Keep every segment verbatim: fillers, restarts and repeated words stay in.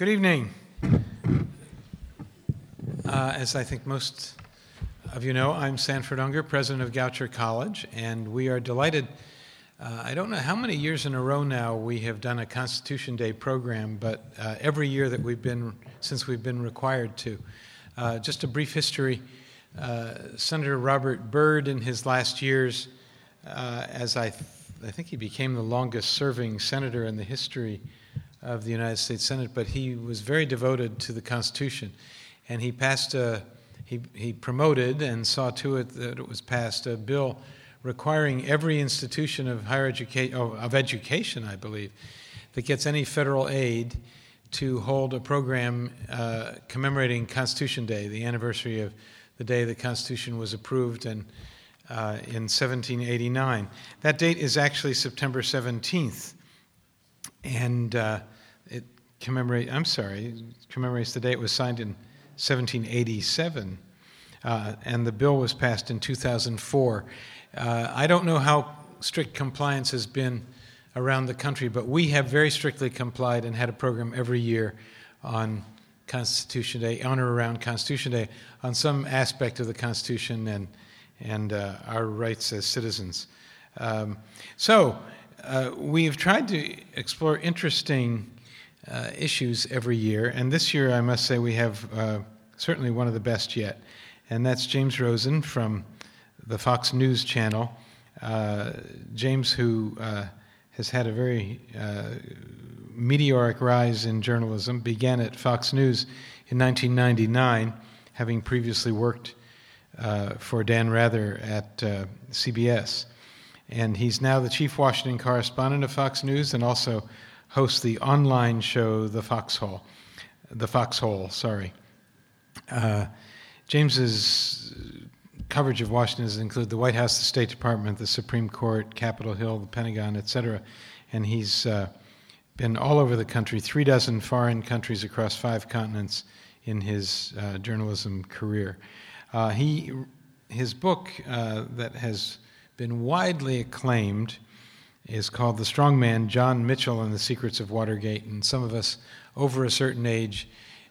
Good evening. Uh, as I think most of you know, I'm Sanford Unger, president of Goucher College, and we are delighted. Uh, I don't know how many years in a row now we have done a Constitution Day program, but uh, every year that we've been, since we've been required to. Uh, just a brief history. Uh, Senator Robert Byrd, in his last years, uh, as I, th- I think he became the longest-serving senator in the history of the United States Senate, but he was very devoted to the Constitution, and he passed a, he, he promoted and saw to it that it was passed a bill requiring every institution of higher education, oh, of education, I believe, that gets any federal aid to hold a program uh, commemorating Constitution Day, the anniversary of the day the Constitution was approved and uh, in seventeen eighty-nine. That date is actually September seventeenth, and uh, it commemorates, I'm sorry, it commemorates the day it was signed in seventeen eighty-seven, uh, and the bill was passed in two thousand four. Uh, I don't know how strict compliance has been around the country, but we have very strictly complied and had a program every year on Constitution Day, on or around Constitution Day, on some aspect of the Constitution and and uh, our rights as citizens. Um, so uh, we've tried to explore interesting uh, issues every year, and this year I must say we have uh, certainly one of the best yet, and that's James Rosen from the Fox News Channel. Uh, James, who uh, has had a very uh, meteoric rise in journalism, began at Fox News in nineteen ninety-nine, having previously worked uh, for Dan Rather at uh, C B S. And he's now the chief Washington correspondent of Fox News and also hosts the online show, The Foxhole. The Foxhole, sorry. Uh, James is... Coverage of Washington includes the White House, the State Department, the Supreme Court, Capitol Hill, the Pentagon, et cetera. And he's uh, been all over the country, three dozen foreign countries across five continents in his uh, journalism career. Uh, he, his book uh, that has been widely acclaimed is called The Strong Man, John Mitchell and the Secrets of Watergate. And some of us over a certain age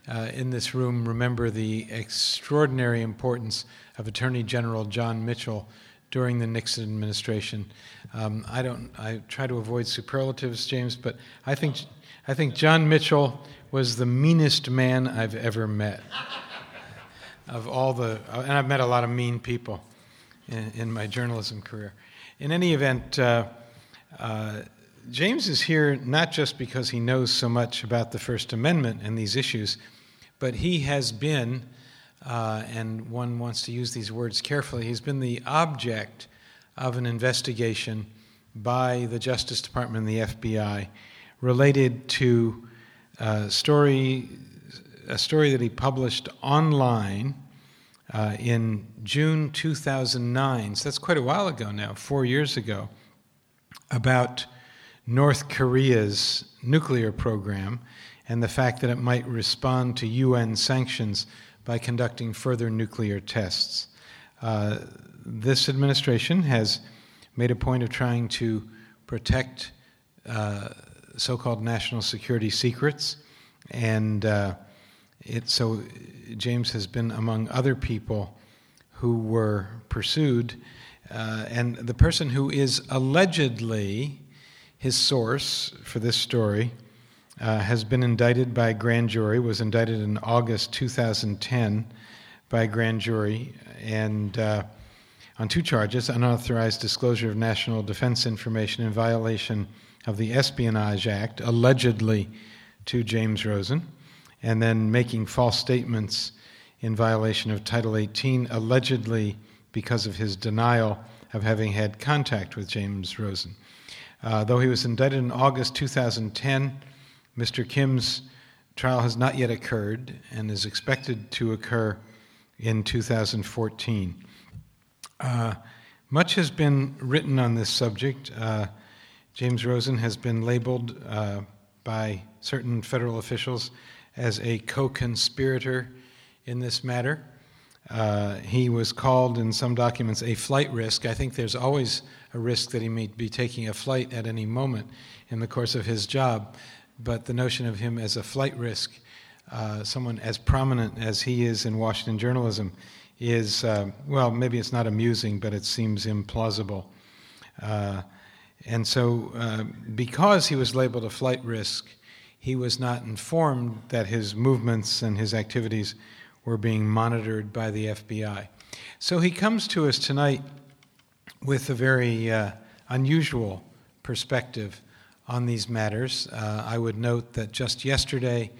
Uh, in this room remember the extraordinary importance of Attorney General John Mitchell during the Nixon administration. Um, I don't. I try to avoid superlatives, James, but I think I think John Mitchell was the meanest man I've ever met. Of all the, and I've met a lot of mean people in, in my journalism career. In any event, uh, uh, James is here not just because he knows so much about the First Amendment and these issues, but he has been, uh, and one wants to use these words carefully, he's been the object of an investigation by the Justice Department and the F B I related to a story, a story that he published online uh, in June two thousand nine, so that's quite a while ago now, four years ago, about North Korea's nuclear program and the fact that it might respond to U N sanctions by conducting further nuclear tests. Uh, this administration has made a point of trying to protect uh, so-called national security secrets, and uh, it, so James has been among other people who were pursued, uh, and the person who is allegedly his source for this story uh, has been indicted by a grand jury, was indicted in August two thousand ten by a grand jury, and uh, on two charges, unauthorized disclosure of national defense information in violation of the Espionage Act, allegedly to James Rosen, and then making false statements in violation of Title eighteen, allegedly because of his denial of having had contact with James Rosen. Uh, though he was indicted in August two thousand ten, Mister Kim's trial has not yet occurred and is expected to occur in two thousand fourteen. Uh, much has been written on this subject. Uh, James Rosen has been labeled uh, by certain federal officials as a co-conspirator in this matter. Uh, he was called in some documents a flight risk. I think there's always a risk that he may be taking a flight at any moment in the course of his job. but the notion of him as a flight risk, uh, someone as prominent as he is in Washington journalism, is, uh, well, maybe it's not amusing, but it seems implausible. Uh, and so uh, because he was labeled a flight risk, he was not informed that his movements and his activities were being monitored by the F B I. So he comes to us tonight with a very uh, unusual perspective on these matters. Uh, I would note that just yesterday,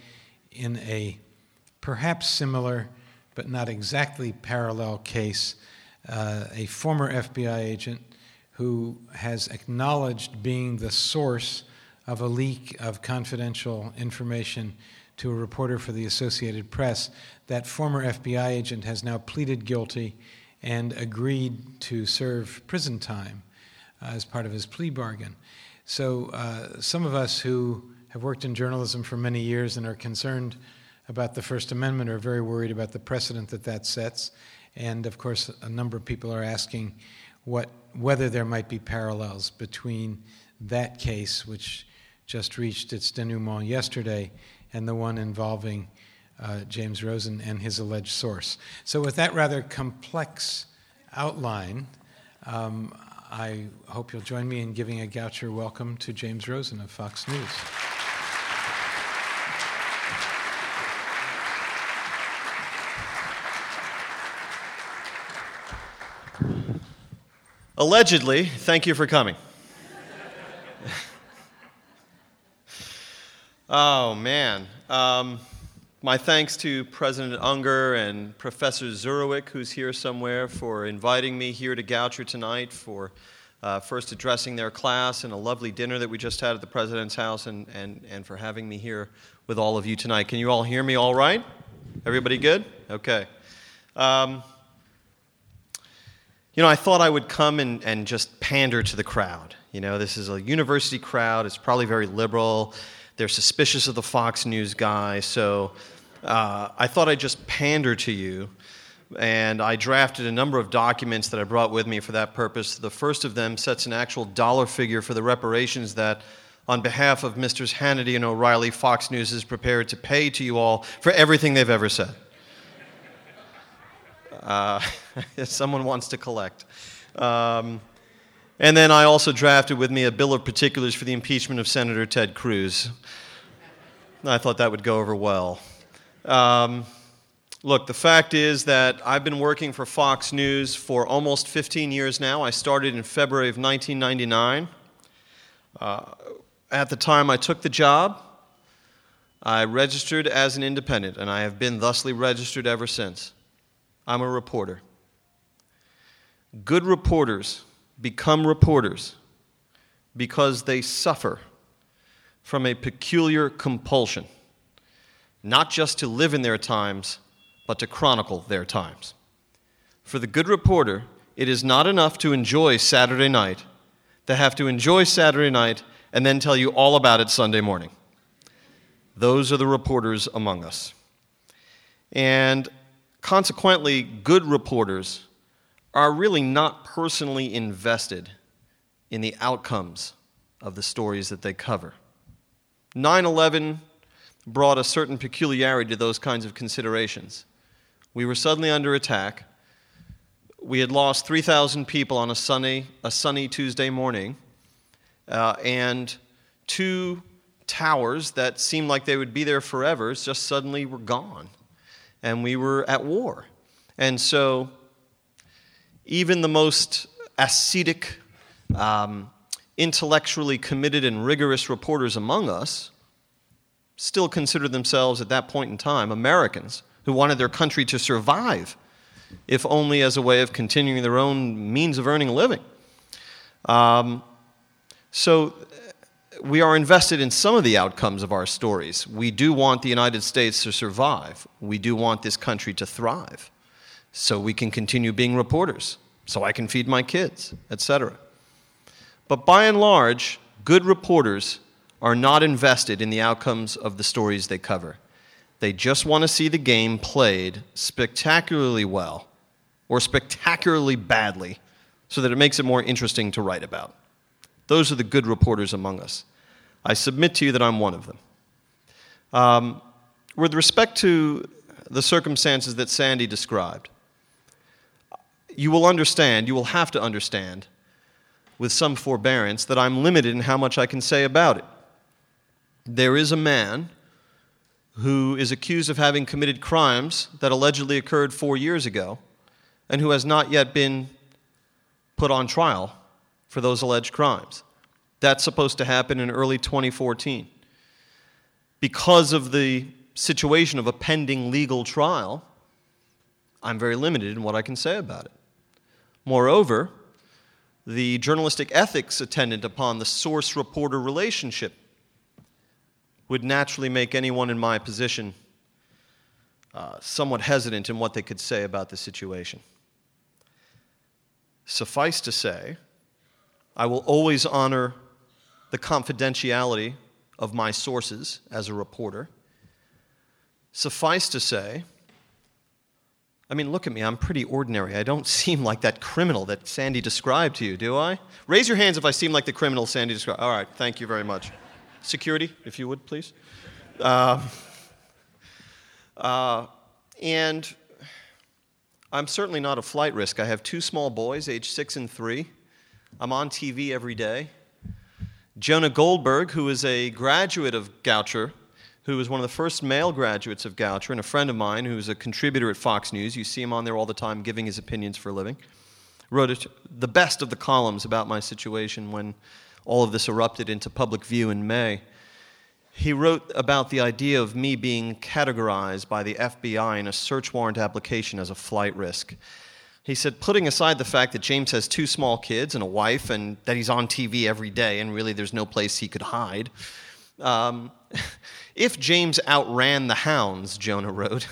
in a perhaps similar but not exactly parallel case, uh, a former F B I agent who has acknowledged being the source of a leak of confidential information to a reporter for the Associated Press, that former F B I agent has now pleaded guilty and agreed to serve prison time uh, as part of his plea bargain. So uh, some of us who have worked in journalism for many years and are concerned about the First Amendment are very worried about the precedent that that sets. And of course, a number of people are asking what whether there might be parallels between that case, which just reached its denouement yesterday, and the one involving uh, James Rosen and his alleged source. So with that rather complex outline, um, I hope you'll join me in giving a Goucher welcome to James Rosen of Fox News. Allegedly, thank you for coming. Oh, man. Um, my thanks to President Unger and Professor Zurowicz, who's here somewhere, for inviting me here to Goucher tonight, for uh, first addressing their class and a lovely dinner that we just had at the President's house, and, and, and for having me here with all of you tonight. Can you all hear me all right? Everybody good? Okay. Um, you know, I thought I would come and, and just pander to the crowd. You know, this is a university crowd. It's probably very liberal. They're suspicious of the Fox News guy, so uh, I thought I'd just pander to you, and I drafted a number of documents that I brought with me for that purpose. The first of them sets an actual dollar figure for the reparations that, on behalf of Misters Hannity and O'Reilly, Fox News is prepared to pay to you all for everything they've ever said. Uh, if someone wants to collect. Um, And then I also drafted with me a bill of particulars for the impeachment of Senator Ted Cruz. I thought that would go over well. Um, look, the fact is that I've been working for Fox News for almost fifteen years now. I started in February of nineteen ninety-nine. Uh, at the time I took the job, I registered as an independent, and I have been thusly registered ever since. I'm a reporter. Good reporters become reporters because they suffer from a peculiar compulsion, not just to live in their times, but to chronicle their times. For the good reporter, it is not enough to enjoy Saturday night. They have to enjoy Saturday night and then tell you all about it Sunday morning. Those are the reporters among us. And consequently, good reporters are really not personally invested in the outcomes of the stories that they cover. nine eleven brought a certain peculiarity to those kinds of considerations. We were suddenly under attack. We had lost three thousand people on a sunny, a sunny Tuesday morning, uh, and two towers that seemed like they would be there forever just suddenly were gone, and we were at war. And so even the most ascetic, um, intellectually committed and rigorous reporters among us still consider themselves at that point in time Americans who wanted their country to survive, if only as a way of continuing their own means of earning a living. Um, so we are invested in some of the outcomes of our stories. We do want the United States to survive. We do want this country to thrive, so we can continue being reporters, so I can feed my kids, et cetera. But by and large, good reporters are not invested in the outcomes of the stories they cover. They just want to see the game played spectacularly well or spectacularly badly so that it makes it more interesting to write about. Those are the good reporters among us. I submit to you that I'm one of them. Um, with respect to the circumstances that Sandy described, you will understand, you will have to understand, with some forbearance, that I'm limited in how much I can say about it. There is a man who is accused of having committed crimes that allegedly occurred four years ago and who has not yet been put on trial for those alleged crimes. That's supposed to happen in early twenty fourteen. Because of the situation of a pending legal trial, I'm very limited in what I can say about it. Moreover, the journalistic ethics attendant upon the source-reporter relationship would naturally make anyone in my position uh, somewhat hesitant in what they could say about the situation. Suffice to say, I will always honor the confidentiality of my sources as a reporter. Suffice to say, I mean, look at me, I'm pretty ordinary. I don't seem like that criminal that Sandy described to you, do I? Raise your hands if I seem like the criminal Sandy described. All right, thank you very much. Security, if you would, please. Uh, uh, and I'm certainly not a flight risk. I have two small boys, age six and three. I'm on T V every day. Jonah Goldberg, who is a graduate of Goucher, who was one of the first male graduates of Goucher, and a friend of mine who's a contributor at Fox News, you see him on there all the time giving his opinions for a living, wrote a, the best of the columns about my situation when all of this erupted into public view in May. He wrote about the idea of me being categorized by the F B I in a search warrant application as a flight risk. He said, putting aside the fact that James has two small kids and a wife and that he's on T V every day and really there's no place he could hide, um, if James outran the hounds, Jonah wrote,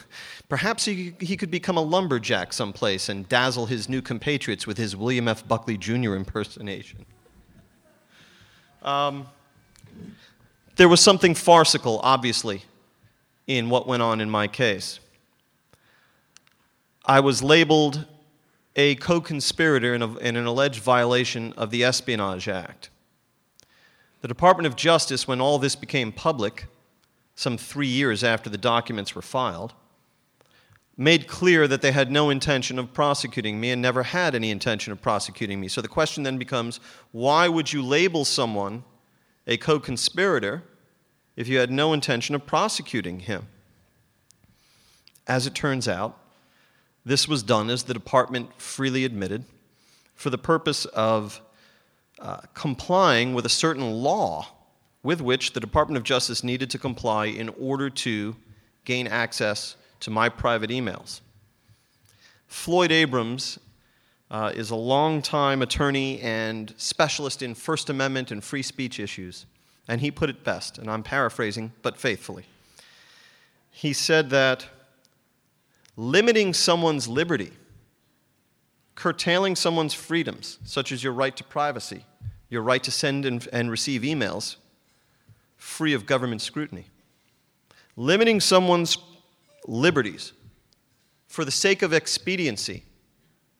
perhaps he, he could become a lumberjack someplace and dazzle his new compatriots with his William F. Buckley Junior impersonation. Um, there was something farcical, obviously, in what went on in my case. I was labeled a co-conspirator in, a, in an alleged violation of the Espionage Act. The Department of Justice, when all this became public, some three years after the documents were filed, made clear that they had no intention of prosecuting me and never had any intention of prosecuting me. So the question then becomes, why would you label someone a co-conspirator if you had no intention of prosecuting him? As it turns out, this was done, as the department freely admitted, for the purpose of uh, complying with a certain law with which the Department of Justice needed to comply in order to gain access to my private emails. Floyd Abrams uh, is a longtime attorney and specialist in First Amendment and free speech issues, and he put it best, and I'm paraphrasing, but faithfully. He said that limiting someone's liberty, curtailing someone's freedoms, such as your right to privacy, your right to send and, and receive emails, free of government scrutiny, limiting someone's liberties for the sake of expediency,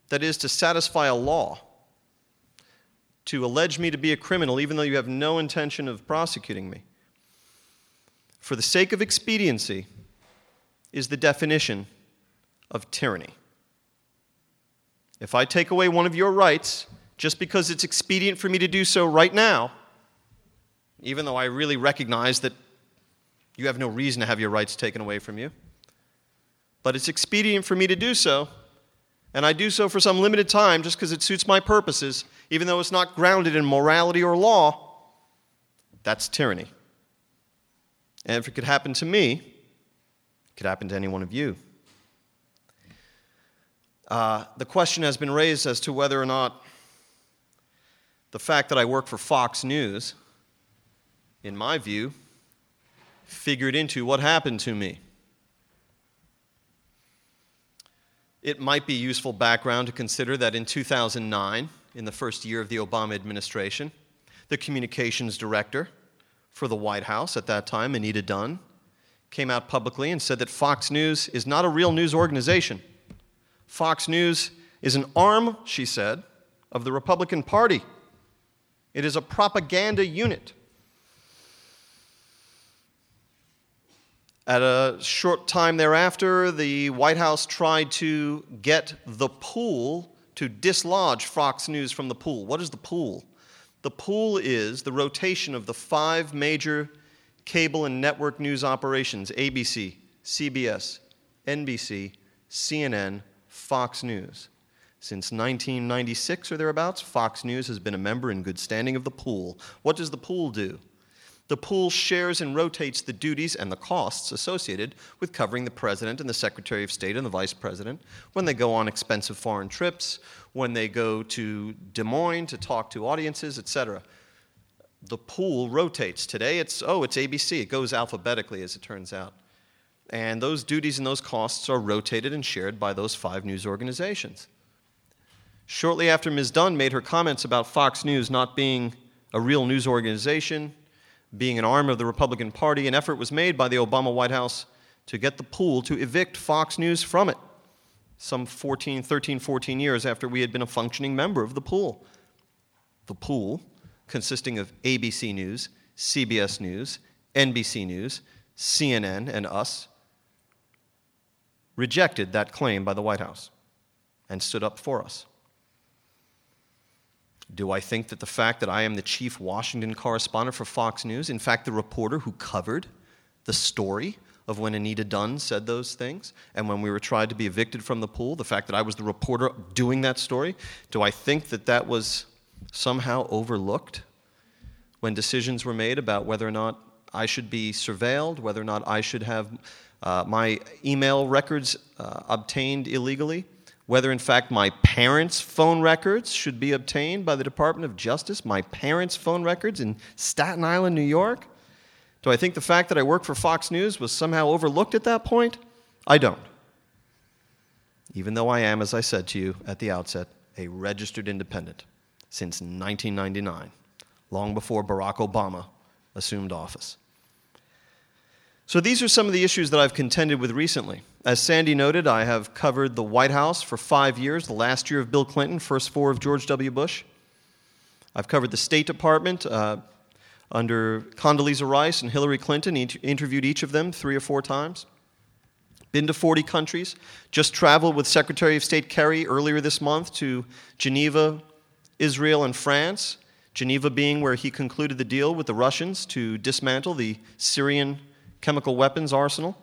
that is, to satisfy a law, to allege me to be a criminal even though you have no intention of prosecuting me, for the sake of expediency, is the definition of tyranny. If I take away one of your rights just because it's expedient for me to do so right now, even though I really recognize that you have no reason to have your rights taken away from you, but it's expedient for me to do so, and I do so for some limited time just because it suits my purposes, even though it's not grounded in morality or law, that's tyranny. And if it could happen to me, it could happen to any one of you. Uh, the question has been raised as to whether or not the fact that I work for Fox News, in my view, figured into what happened to me. It might be useful background to consider that in two thousand nine, in the first year of the Obama administration, the communications director for the White House at that time, Anita Dunn, came out publicly and said that Fox News is not a real news organization. Fox News is an arm, she said, of the Republican Party. It is a propaganda unit. At a short time thereafter, the White House tried to get the pool to dislodge Fox News from the pool. What is the pool? The pool is the rotation of the five major cable and network news operations: A B C, C B S, N B C, C N N, Fox News. Since nineteen ninety-six or thereabouts, Fox News has been a member in good standing of the pool. What does the pool do? The pool shares and rotates the duties and the costs associated with covering the president and the secretary of state and the vice president when they go on expensive foreign trips, when they go to Des Moines to talk to audiences, et cetera. The pool rotates. Today it's, oh, it's A B C. It goes alphabetically, as it turns out. And those duties and those costs are rotated and shared by those five news organizations. Shortly after Miz Dunn made her comments about Fox News not being a real news organization, being an arm of the Republican Party, an effort was made by the Obama White House to get the pool to evict Fox News from it, some fourteen, thirteen, fourteen years after we had been a functioning member of the pool. The pool, consisting of A B C News, C B S News, N B C News, C N N, and us, rejected that claim by the White House and stood up for us. Do I think that the fact that I am the chief Washington correspondent for Fox News, in fact, the reporter who covered the story of when Anita Dunn said those things and when we were tried to be evicted from the pool, the fact that I was the reporter doing that story, do I think that that was somehow overlooked when decisions were made about whether or not I should be surveilled, whether or not I should have uh, my email records uh, obtained illegally? Whether, in fact, my parents' phone records should be obtained by the Department of Justice, my parents' phone records in Staten Island, New York? Do I think the fact that I work for Fox News was somehow overlooked at that point? I don't. Even though I am, as I said to you at the outset, a registered independent since nineteen ninety-nine, long before Barack Obama assumed office. So these are some of the issues that I've contended with recently. As Sandy noted, I have covered the White House for five years, the last year of Bill Clinton, first four of George W. Bush. I've covered the State Department uh, under Condoleezza Rice and Hillary Clinton, each, interviewed each of them three or four times. Been to forty countries, just traveled with Secretary of State Kerry earlier this month to Geneva, Israel, and France, Geneva being where he concluded the deal with the Russians to dismantle the Syrian chemical weapons arsenal.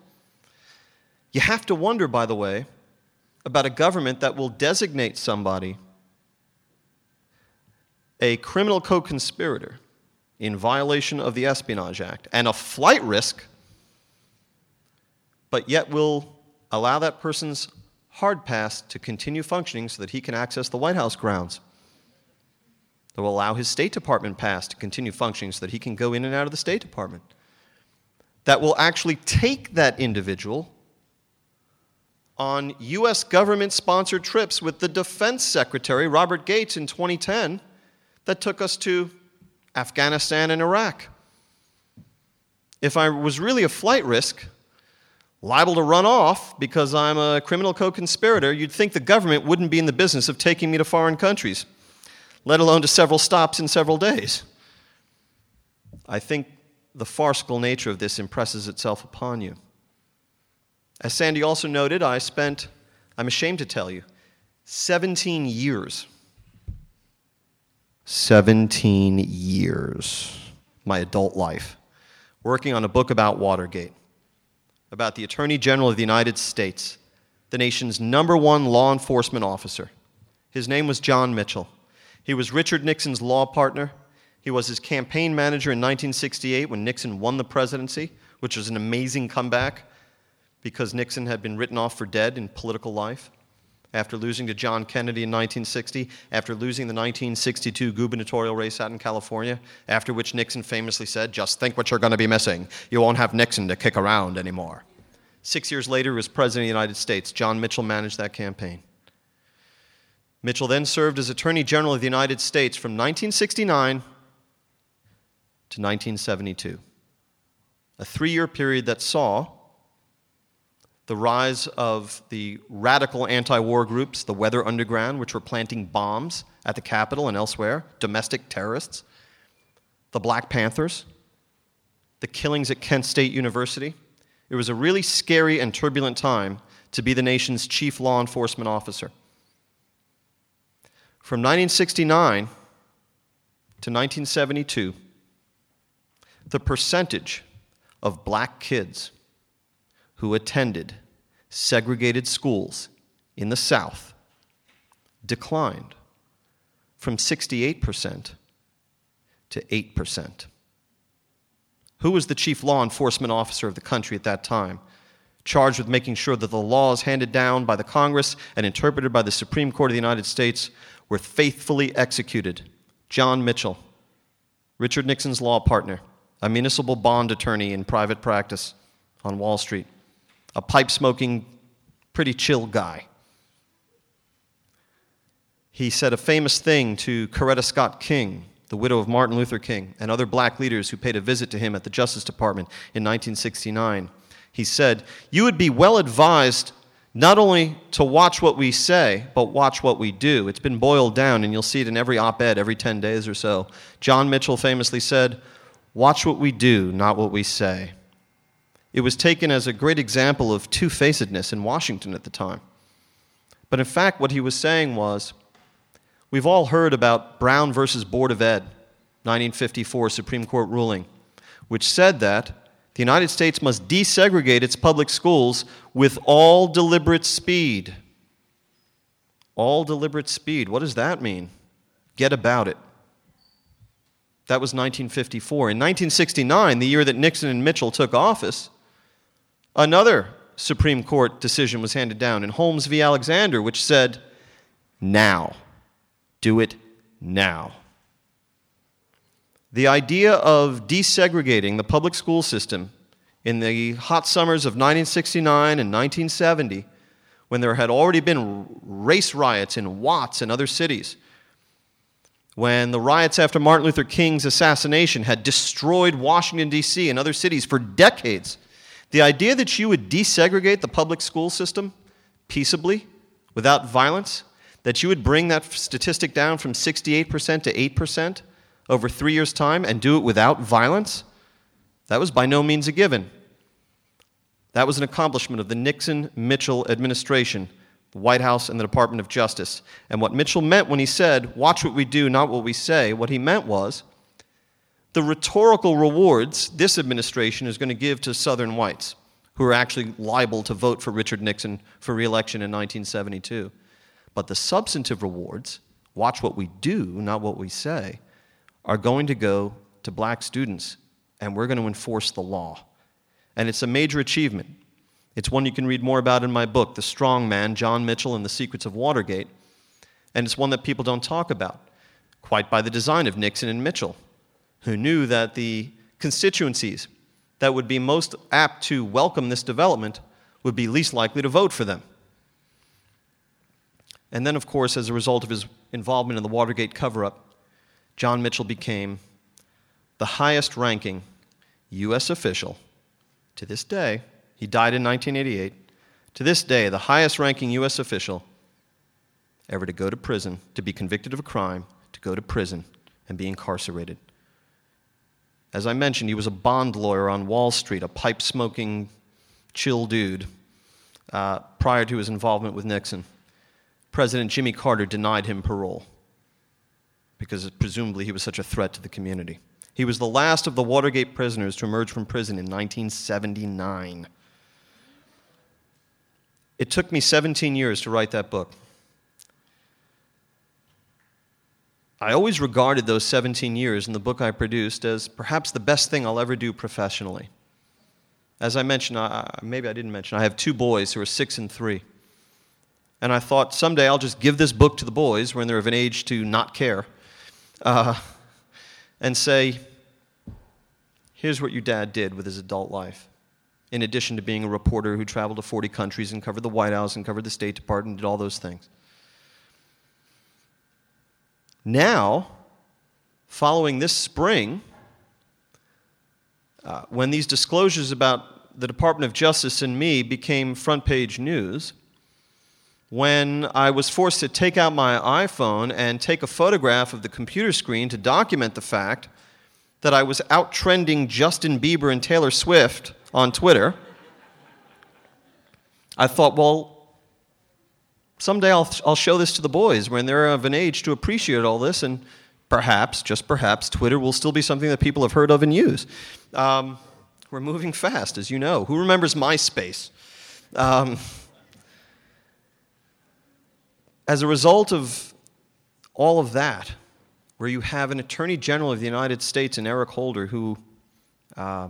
You have to wonder, by the way, about a government that will designate somebody a criminal co-conspirator in violation of the Espionage Act and a flight risk, but yet will allow that person's hard pass to continue functioning so that he can access the White House grounds. They will allow his State Department pass to continue functioning so that he can go in and out of the State Department. That will actually take that individual on U S government-sponsored trips with the Defense Secretary, Robert Gates, in twenty ten, that took us to Afghanistan and Iraq. If I was really a flight risk, liable to run off because I'm a criminal co-conspirator, you'd think the government wouldn't be in the business of taking me to foreign countries, let alone to several stops in several days. I think the farcical nature of this impresses itself upon you. As Sandy also noted, I spent, I'm ashamed to tell you, seventeen years. seventeen years, my adult life, working on a book about Watergate, about the Attorney General of the United States, the nation's number one law enforcement officer. His name was John Mitchell. He was Richard Nixon's law partner. He was his campaign manager in nineteen sixty-eight when Nixon won the presidency, which was an amazing comeback because Nixon had been written off for dead in political life after losing to John Kennedy in nineteen sixty, after losing the nineteen sixty-two gubernatorial race out in California, after which Nixon famously said, "Just think what you're going to be missing. You won't have Nixon to kick around anymore." Six years later, as President of the United States, John Mitchell managed that campaign. Mitchell then served as Attorney General of the United States from nineteen sixty-nine to nineteen seventy-two, a three-year period that saw the rise of the radical anti-war groups, the Weather Underground, which were planting bombs at the Capitol and elsewhere, domestic terrorists, the Black Panthers, the killings at Kent State University, It was a really scary and turbulent time to be the nation's chief law enforcement officer. From nineteen sixty-nine to nineteen seventy-two, the percentage of black kids who attended segregated schools in the South declined from sixty-eight percent to eight percent. Who was the chief law enforcement officer of the country at that time, charged with making sure that the laws handed down by the Congress and interpreted by the Supreme Court of the United States were faithfully executed? John Mitchell, Richard Nixon's law partner, a municipal bond attorney in private practice on Wall Street, a pipe-smoking, pretty chill guy. He said a famous thing to Coretta Scott King, the widow of Martin Luther King, and other black leaders who paid a visit to him at the Justice Department in nineteen sixty-nine. He said, "You would be well advised not only to watch what we say, but watch what we do." It's been boiled down, and you'll see it in every op-ed every ten days or so. John Mitchell famously said, "Watch what we do, not what we say." It was taken as a great example of two-facedness in Washington at the time. But in fact, what he was saying was, we've all heard about Brown versus Board of Ed, nineteen fifty-four Supreme Court ruling, which said that the United States must desegregate its public schools with all deliberate speed. All deliberate speed. What does that mean? Get about it. That was nineteen fifty-four. In nineteen sixty-nine, the year that Nixon and Mitchell took office, another Supreme Court decision was handed down in Holmes v. Alexander, which said, now. Do it now. The idea of desegregating the public school system in the hot summers of nineteen sixty-nine and nineteen seventy, when there had already been race riots in Watts and other cities, when the riots after Martin Luther King's assassination had destroyed Washington, D C and other cities for decades, the idea that you would desegregate the public school system peaceably, without violence, that you would bring that statistic down from sixty-eight percent to eight percent over three years' time and do it without violence, that was by no means a given. That was an accomplishment of the Nixon-Mitchell administration, the White House and the Department of Justice. And what Mitchell meant when he said, watch what we do, not what we say, what he meant was, the rhetorical rewards this administration is going to give to Southern whites, who are actually liable to vote for Richard Nixon for re-election in nineteen seventy-two. But the substantive rewards, watch what we do, not what we say, are going to go to black students, and we're going to enforce the law. And it's a major achievement. It's one you can read more about in my book, The Strong Man, John Mitchell and the Secrets of Watergate. And it's one that people don't talk about, quite by the design of Nixon and Mitchell, who knew that the constituencies that would be most apt to welcome this development would be least likely to vote for them. And then, of course, as a result of his involvement in the Watergate cover-up, John Mitchell became the highest-ranking U S official to this day. He died in nineteen eighty-eight. To this day, the highest-ranking U S official ever to go to prison, to be convicted of a crime, to go to prison and be incarcerated. As I mentioned, he was a bond lawyer on Wall Street, a pipe-smoking, chill dude, uh, prior to his involvement with Nixon. President Jimmy Carter denied him parole because presumably he was such a threat to the community. He was the last of the Watergate prisoners to emerge from prison in nineteen seventy-nine. It took me seventeen years to write that book. I always regarded those seventeen years in the book I produced as perhaps the best thing I'll ever do professionally. As I mentioned, I, maybe I didn't mention, I have two boys who are six and three. And I thought, someday I'll just give this book to the boys when they're of an age to not care uh, and say, here's what your dad did with his adult life. In addition to being a reporter who traveled to forty countries and covered the White House and covered the State Department and did all those things. Now, following this spring, uh, when these disclosures about the Department of Justice and me became front-page news, when I was forced to take out my iPhone and take a photograph of the computer screen to document the fact that I was out-trending Justin Bieber and Taylor Swift on Twitter, I thought, well, someday I'll I'll show this to the boys when they're of an age to appreciate all this, and perhaps, just perhaps, Twitter will still be something that people have heard of and use. Um, we're moving fast, as you know. Who remembers MySpace? Um, as a result of all of that, where you have an Attorney General of the United States, and Eric Holder, who uh,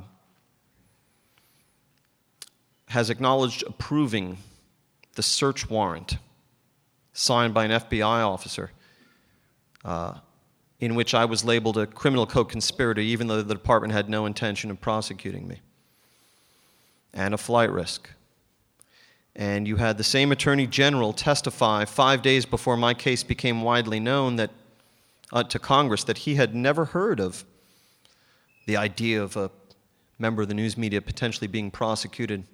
has acknowledged approving the search warrant signed by an F B I officer, uh, in which I was labeled a criminal co-conspirator, even though the department had no intention of prosecuting me, and a flight risk. And you had the same Attorney General testify five days before my case became widely known that uh, to Congress that he had never heard of the idea of a member of the news media potentially being prosecuted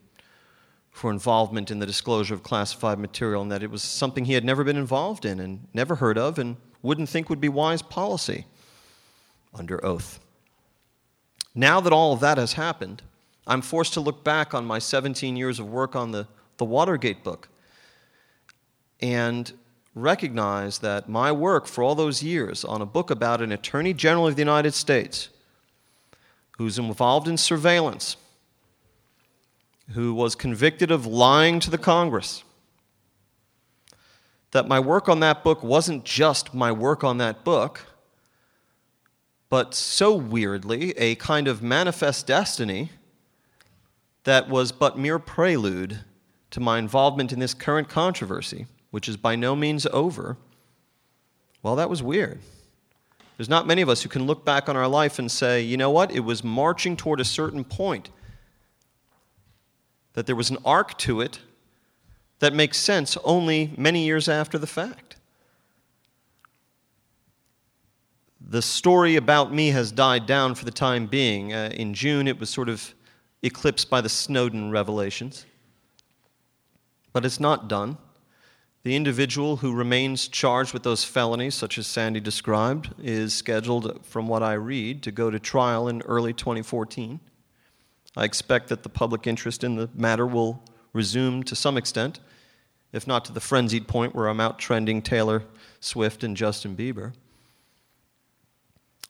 for involvement in the disclosure of classified material, and that it was something he had never been involved in and never heard of and wouldn't think would be wise policy under oath. Now that all of that has happened, I'm forced to look back on my seventeen years of work on the, the Watergate book and recognize that my work for all those years on a book about an Attorney General of the United States who's involved in surveillance, who was convicted of lying to the Congress, that my work on that book wasn't just my work on that book, but so weirdly a kind of manifest destiny that was but mere prelude to my involvement in this current controversy, which is by no means over. Well, that was weird. There's not many of us who can look back on our life and say, you know what, it was marching toward a certain point, that there was an arc to it that makes sense only many years after the fact. The story about me has died down for the time being. Uh, in June, it was sort of eclipsed by the Snowden revelations. But it's not done. The individual who remains charged with those felonies, such as Sandy described, is scheduled, from what I read, to go to trial in early twenty fourteen. I expect that the public interest in the matter will resume to some extent, if not to the frenzied point where I'm out-trending Taylor Swift and Justin Bieber.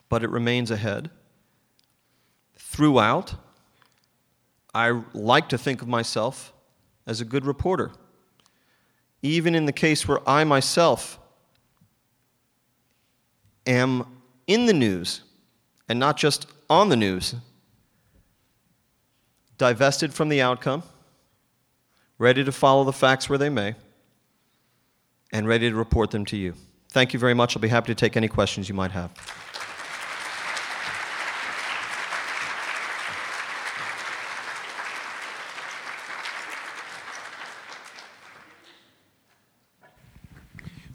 But it remains ahead. Throughout, I like to think of myself as a good reporter. Even in the case where I myself am in the news, and not just on the news, divested from the outcome, ready to follow the facts where they may, and ready to report them to you. Thank you very much. I'll be happy to take any questions you might have.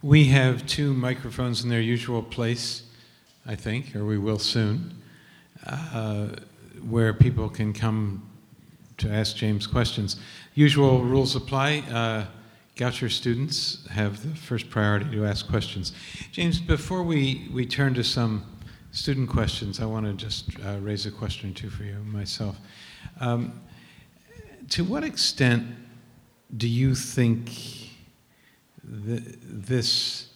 We have two microphones in their usual place, I think, or we will soon, uh, where people can come to ask James questions. Usual rules apply. Uh, Goucher students have the first priority to ask questions. James, before we, we turn to some student questions, I want to just uh, raise a question or two for you myself. Um, to what extent do you think th- this...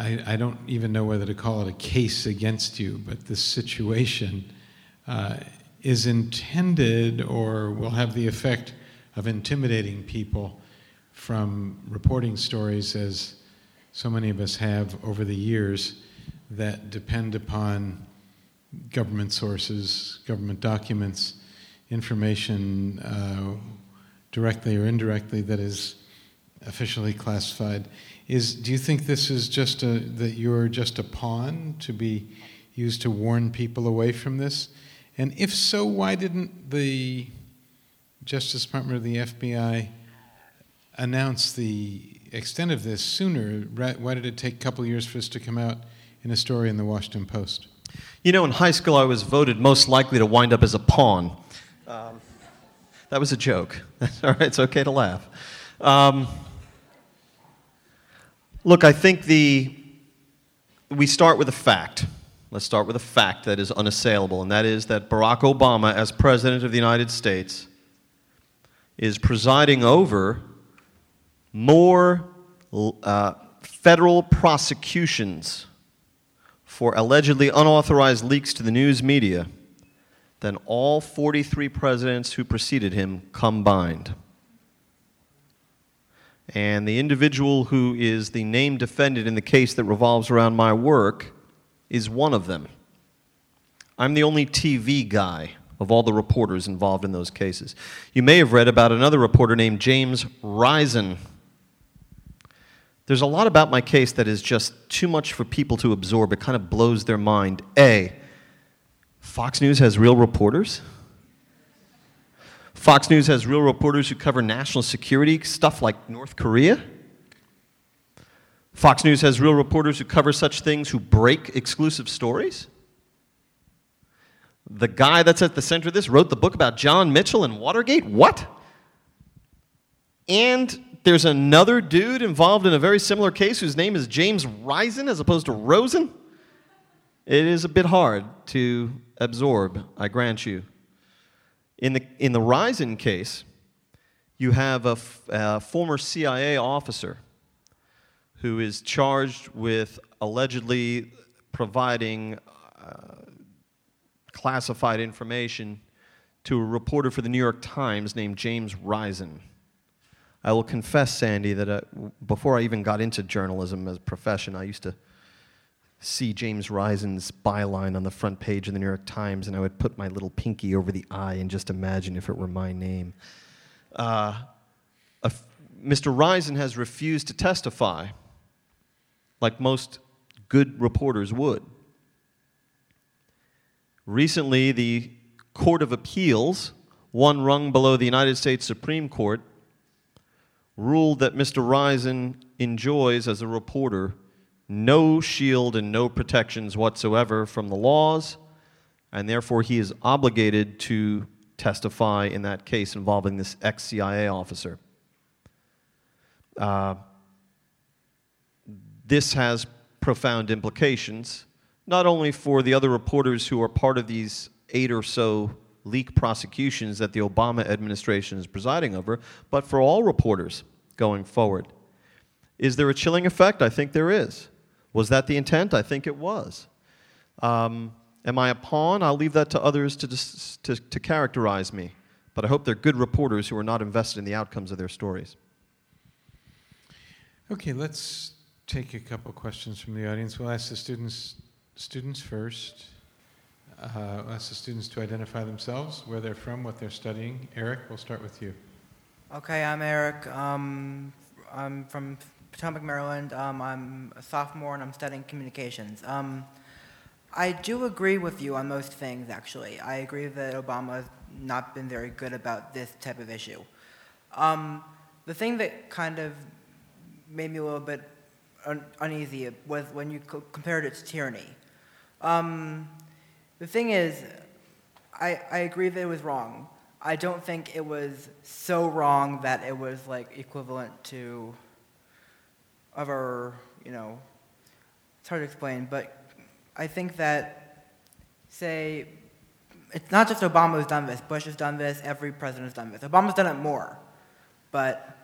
I, I don't even know whether to call it a case against you, but this situation uh, is intended or will have the effect of intimidating people from reporting stories, as so many of us have over the years, that depend upon government sources, government documents, information uh, directly or indirectly that is officially classified. Is, do you think this is just a, that you're just a pawn to be used to warn people away from this? And if so, why didn't the Justice Department or the F B I announce the extent of this sooner? Why did it take a couple of years for this to come out in a story in the Washington Post? You know, in high school I was voted most likely to wind up as a pawn. Um, that was a joke. All right, it's okay to laugh. Um, Look, I think the we start with a fact. Let's start with a fact that is unassailable, and that is that Barack Obama, as President of the United States, is presiding over more uh, federal prosecutions for allegedly unauthorized leaks to the news media than all forty-three presidents who preceded him combined. And the individual who is the named defendant in the case that revolves around my work is one of them. I'm the only T V guy of all the reporters involved in those cases. You may have read about another reporter named James Rosen. There's a lot about my case that is just too much for people to absorb. It kind of blows their mind. A, Fox News has real reporters? Fox News has real reporters who cover national security, stuff like North Korea? Fox News has real reporters who cover such things, who break exclusive stories? The guy that's at the center of this wrote the book about John Mitchell and Watergate? What? And there's another dude involved in a very similar case whose name is James Rosen as opposed to Rosen? It is a bit hard to absorb, I grant you. In the, in the Rosen case, you have a, f- a former C I A officer who is charged with allegedly providing uh, classified information to a reporter for the New York Times named James Rosen. I will confess, Sandy, that uh, before I even got into journalism as a profession, I used to see James Rosen's byline on the front page of the New York Times, and I would put my little pinky over the eye and just imagine if it were my name. Uh, a, Mister Rosen has refused to testify, like most good reporters would. Recently, the Court of Appeals, one rung below the United States Supreme Court, ruled that Mister Rosen enjoys, as a reporter, no shield and no protections whatsoever from the laws, and therefore he is obligated to testify in that case involving this ex-C I A officer. Uh, this has profound implications, not only for the other reporters who are part of these eight or so leak prosecutions that the Obama administration is presiding over, but for all reporters going forward. Is there a chilling effect? I think there is. Was that the intent? I think it was. Um, am I a pawn? I'll leave that to others to, dis- to, to characterize me, but I hope they're good reporters who are not invested in the outcomes of their stories. Okay, let's take a couple questions from the audience. We'll ask the students students first. Uh, we'll ask the students to identify themselves, where they're from, what they're studying. Eric, we'll start with you. Okay, I'm Eric. Um, I'm from Potomac, Maryland. Um, I'm a sophomore and I'm studying communications. Um, I do agree with you on most things, actually. I agree that Obama has not been very good about this type of issue. Um, the thing that kind of made me a little bit un- uneasy was when you co- compared it to tyranny. Um, the thing is, I, I agree that it was wrong. I don't think it was so wrong that it was like equivalent to other, you know, it's hard to explain, but I think that, say, it's not just Obama who's done this, Bush has done this, every president has done this. Obama's done it more, but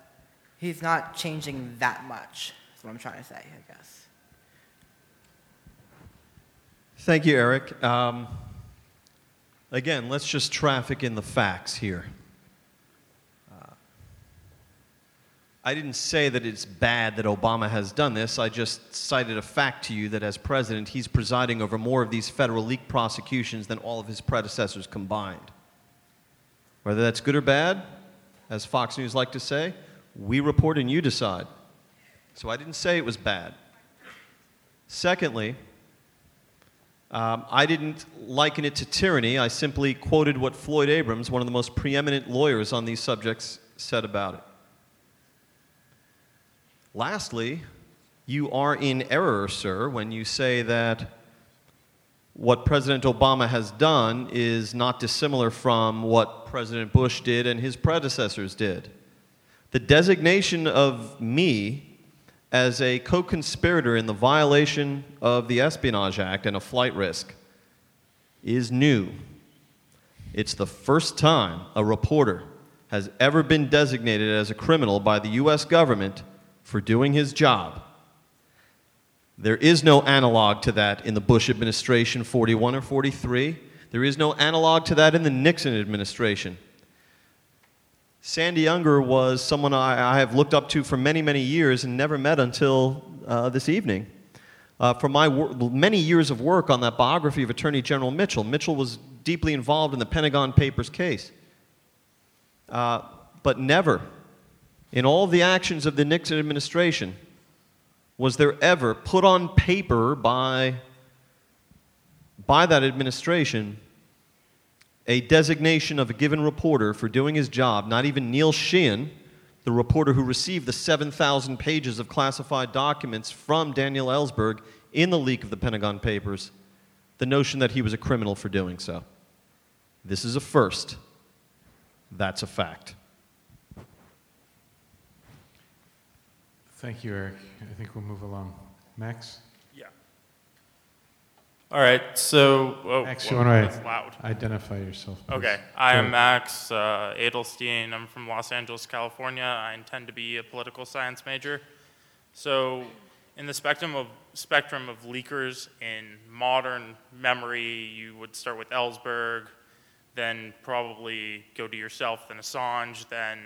he's not changing that much, is what I'm trying to say, I guess. Thank you, Eric. Um, again, let's just traffic in the facts here. Uh, I didn't say that it's bad that Obama has done this. I just cited a fact to you that as president, he's presiding over more of these federal leak prosecutions than all of his predecessors combined. Whether that's good or bad, as Fox News like to say, we report and you decide. So I didn't say it was bad. Secondly, um, I didn't liken it to tyranny. I simply quoted what Floyd Abrams, one of the most preeminent lawyers on these subjects, said about it. Lastly, you are in error, sir, when you say that what President Obama has done is not dissimilar from what President Bush did and his predecessors did. The designation of me as a co-conspirator in the violation of the Espionage Act and a flight risk is new. It's the first time a reporter has ever been designated as a criminal by the U S government for doing his job. There is no analog to that in the Bush administration, forty-one or forty-three. There is no analog to that in the Nixon administration. Sandy Unger was someone I, I have looked up to for many, many years and never met until uh, this evening. Uh, for my wor- many years of work on that biography of Attorney General Mitchell, Mitchell was deeply involved in the Pentagon Papers case. Uh, but never, in all the actions of the Nixon administration, was there ever put on paper by, by that administration a designation of a given reporter for doing his job. Not even Neil Sheehan, the reporter who received the seven thousand pages of classified documents from Daniel Ellsberg in the leak of the Pentagon Papers, the notion that he was a criminal for doing so. This is a first. That's a fact. Thank you, Eric. I think we'll move along. Max? All right, so... Oh, Max, you want to identify yourself, please. Okay, I am Max uh, Adelstein. I'm from Los Angeles, California. I intend to be a political science major. So in the spectrum of spectrum of leakers in modern memory, you would start with Ellsberg, then probably go to yourself, then Assange, then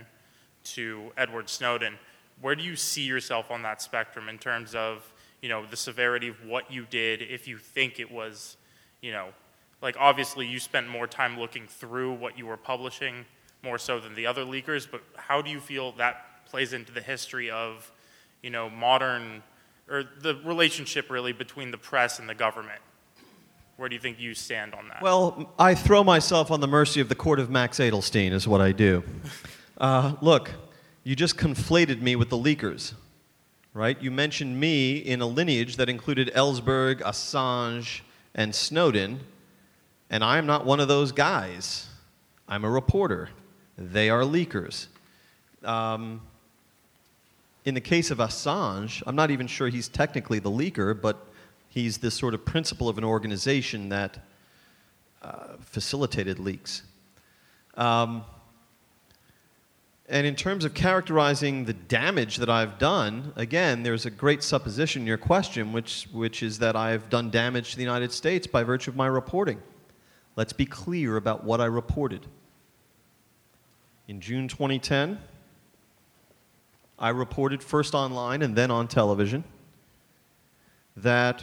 to Edward Snowden. Where do you see yourself on that spectrum in terms of, you know, the severity of what you did, if you think it was, you know, like obviously you spent more time looking through what you were publishing more so than the other leakers, but how do you feel that plays into the history of, you know, modern, or the relationship really between the press and the government? Where do you think you stand on that? Well, I throw myself on the mercy of the court of Max Adelstein is what I do. uh, look, you just conflated me with the leakers. Right? You mentioned me in a lineage that included Ellsberg, Assange, and Snowden, and I am not one of those guys. I'm a reporter. They are leakers. Um, in the case of Assange, I'm not even sure he's technically the leaker, but he's this sort of principal of an organization that uh, facilitated leaks. Um, And in terms of characterizing the damage that I've done, again, there's a great supposition in your question, which which is that I've done damage to the United States by virtue of my reporting. Let's be clear about what I reported. In June twenty ten, I reported first online and then on television that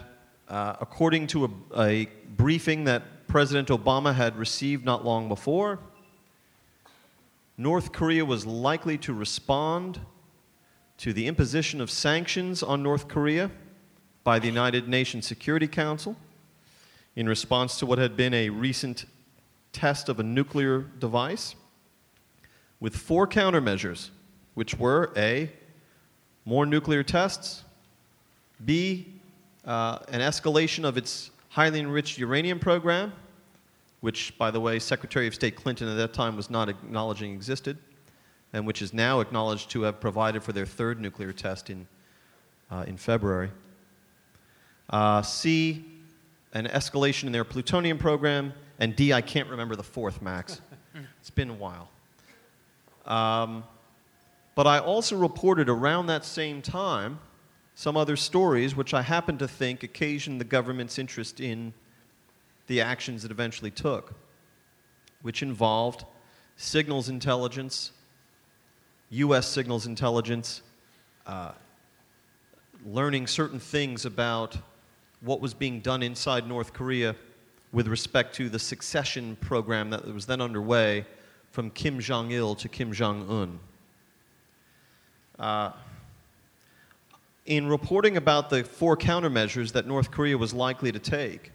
uh, according to a, a briefing that President Obama had received not long before, North Korea was likely to respond to the imposition of sanctions on North Korea by the United Nations Security Council in response to what had been a recent test of a nuclear device with four countermeasures, which were A, more nuclear tests, B, uh, an escalation of its highly enriched uranium program, which, by the way, Secretary of State Clinton at that time was not acknowledging existed, and which is now acknowledged to have provided for their third nuclear test in, uh, in February. Uh, C, an escalation in their plutonium program, and D, I can't remember the fourth, Max. It's been a while. Um, but I also reported around that same time some other stories which I happen to think occasioned the government's interest in the actions it eventually took, which involved signals intelligence, U S signals intelligence, uh, learning certain things about what was being done inside North Korea with respect to the succession program that was then underway from Kim Jong-il to Kim Jong-un. Uh, in reporting about the four countermeasures that North Korea was likely to take,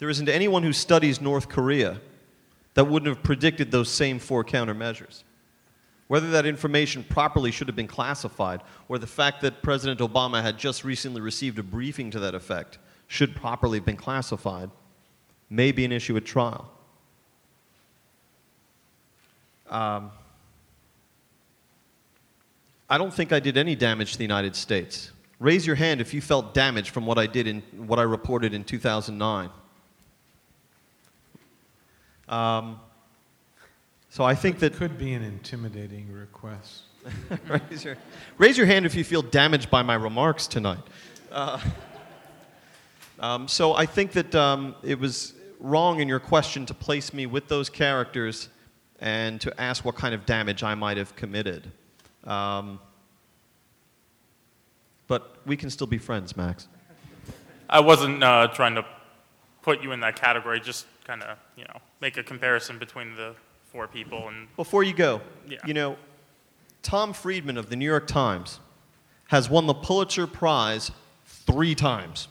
there isn't anyone who studies North Korea that wouldn't have predicted those same four countermeasures. Whether that information properly should have been classified, or the fact that President Obama had just recently received a briefing to that effect should properly have been classified, may be an issue at trial. Um, I don't think I did any damage to the United States. Raise your hand if you felt damaged from what I did in what I reported in two thousand nine. Um, so I think that it could be an intimidating request. raise, your, raise your hand if you feel damaged by my remarks tonight. Uh, um, so I think that um, it was wrong in your question to place me with those characters and to ask what kind of damage I might have committed. Um, but we can still be friends, Max. I wasn't uh, trying to put you in that category, just kind of, you know, make a comparison between the four people. And before you go, yeah. you know, Tom Friedman of the New York Times has won the Pulitzer Prize three times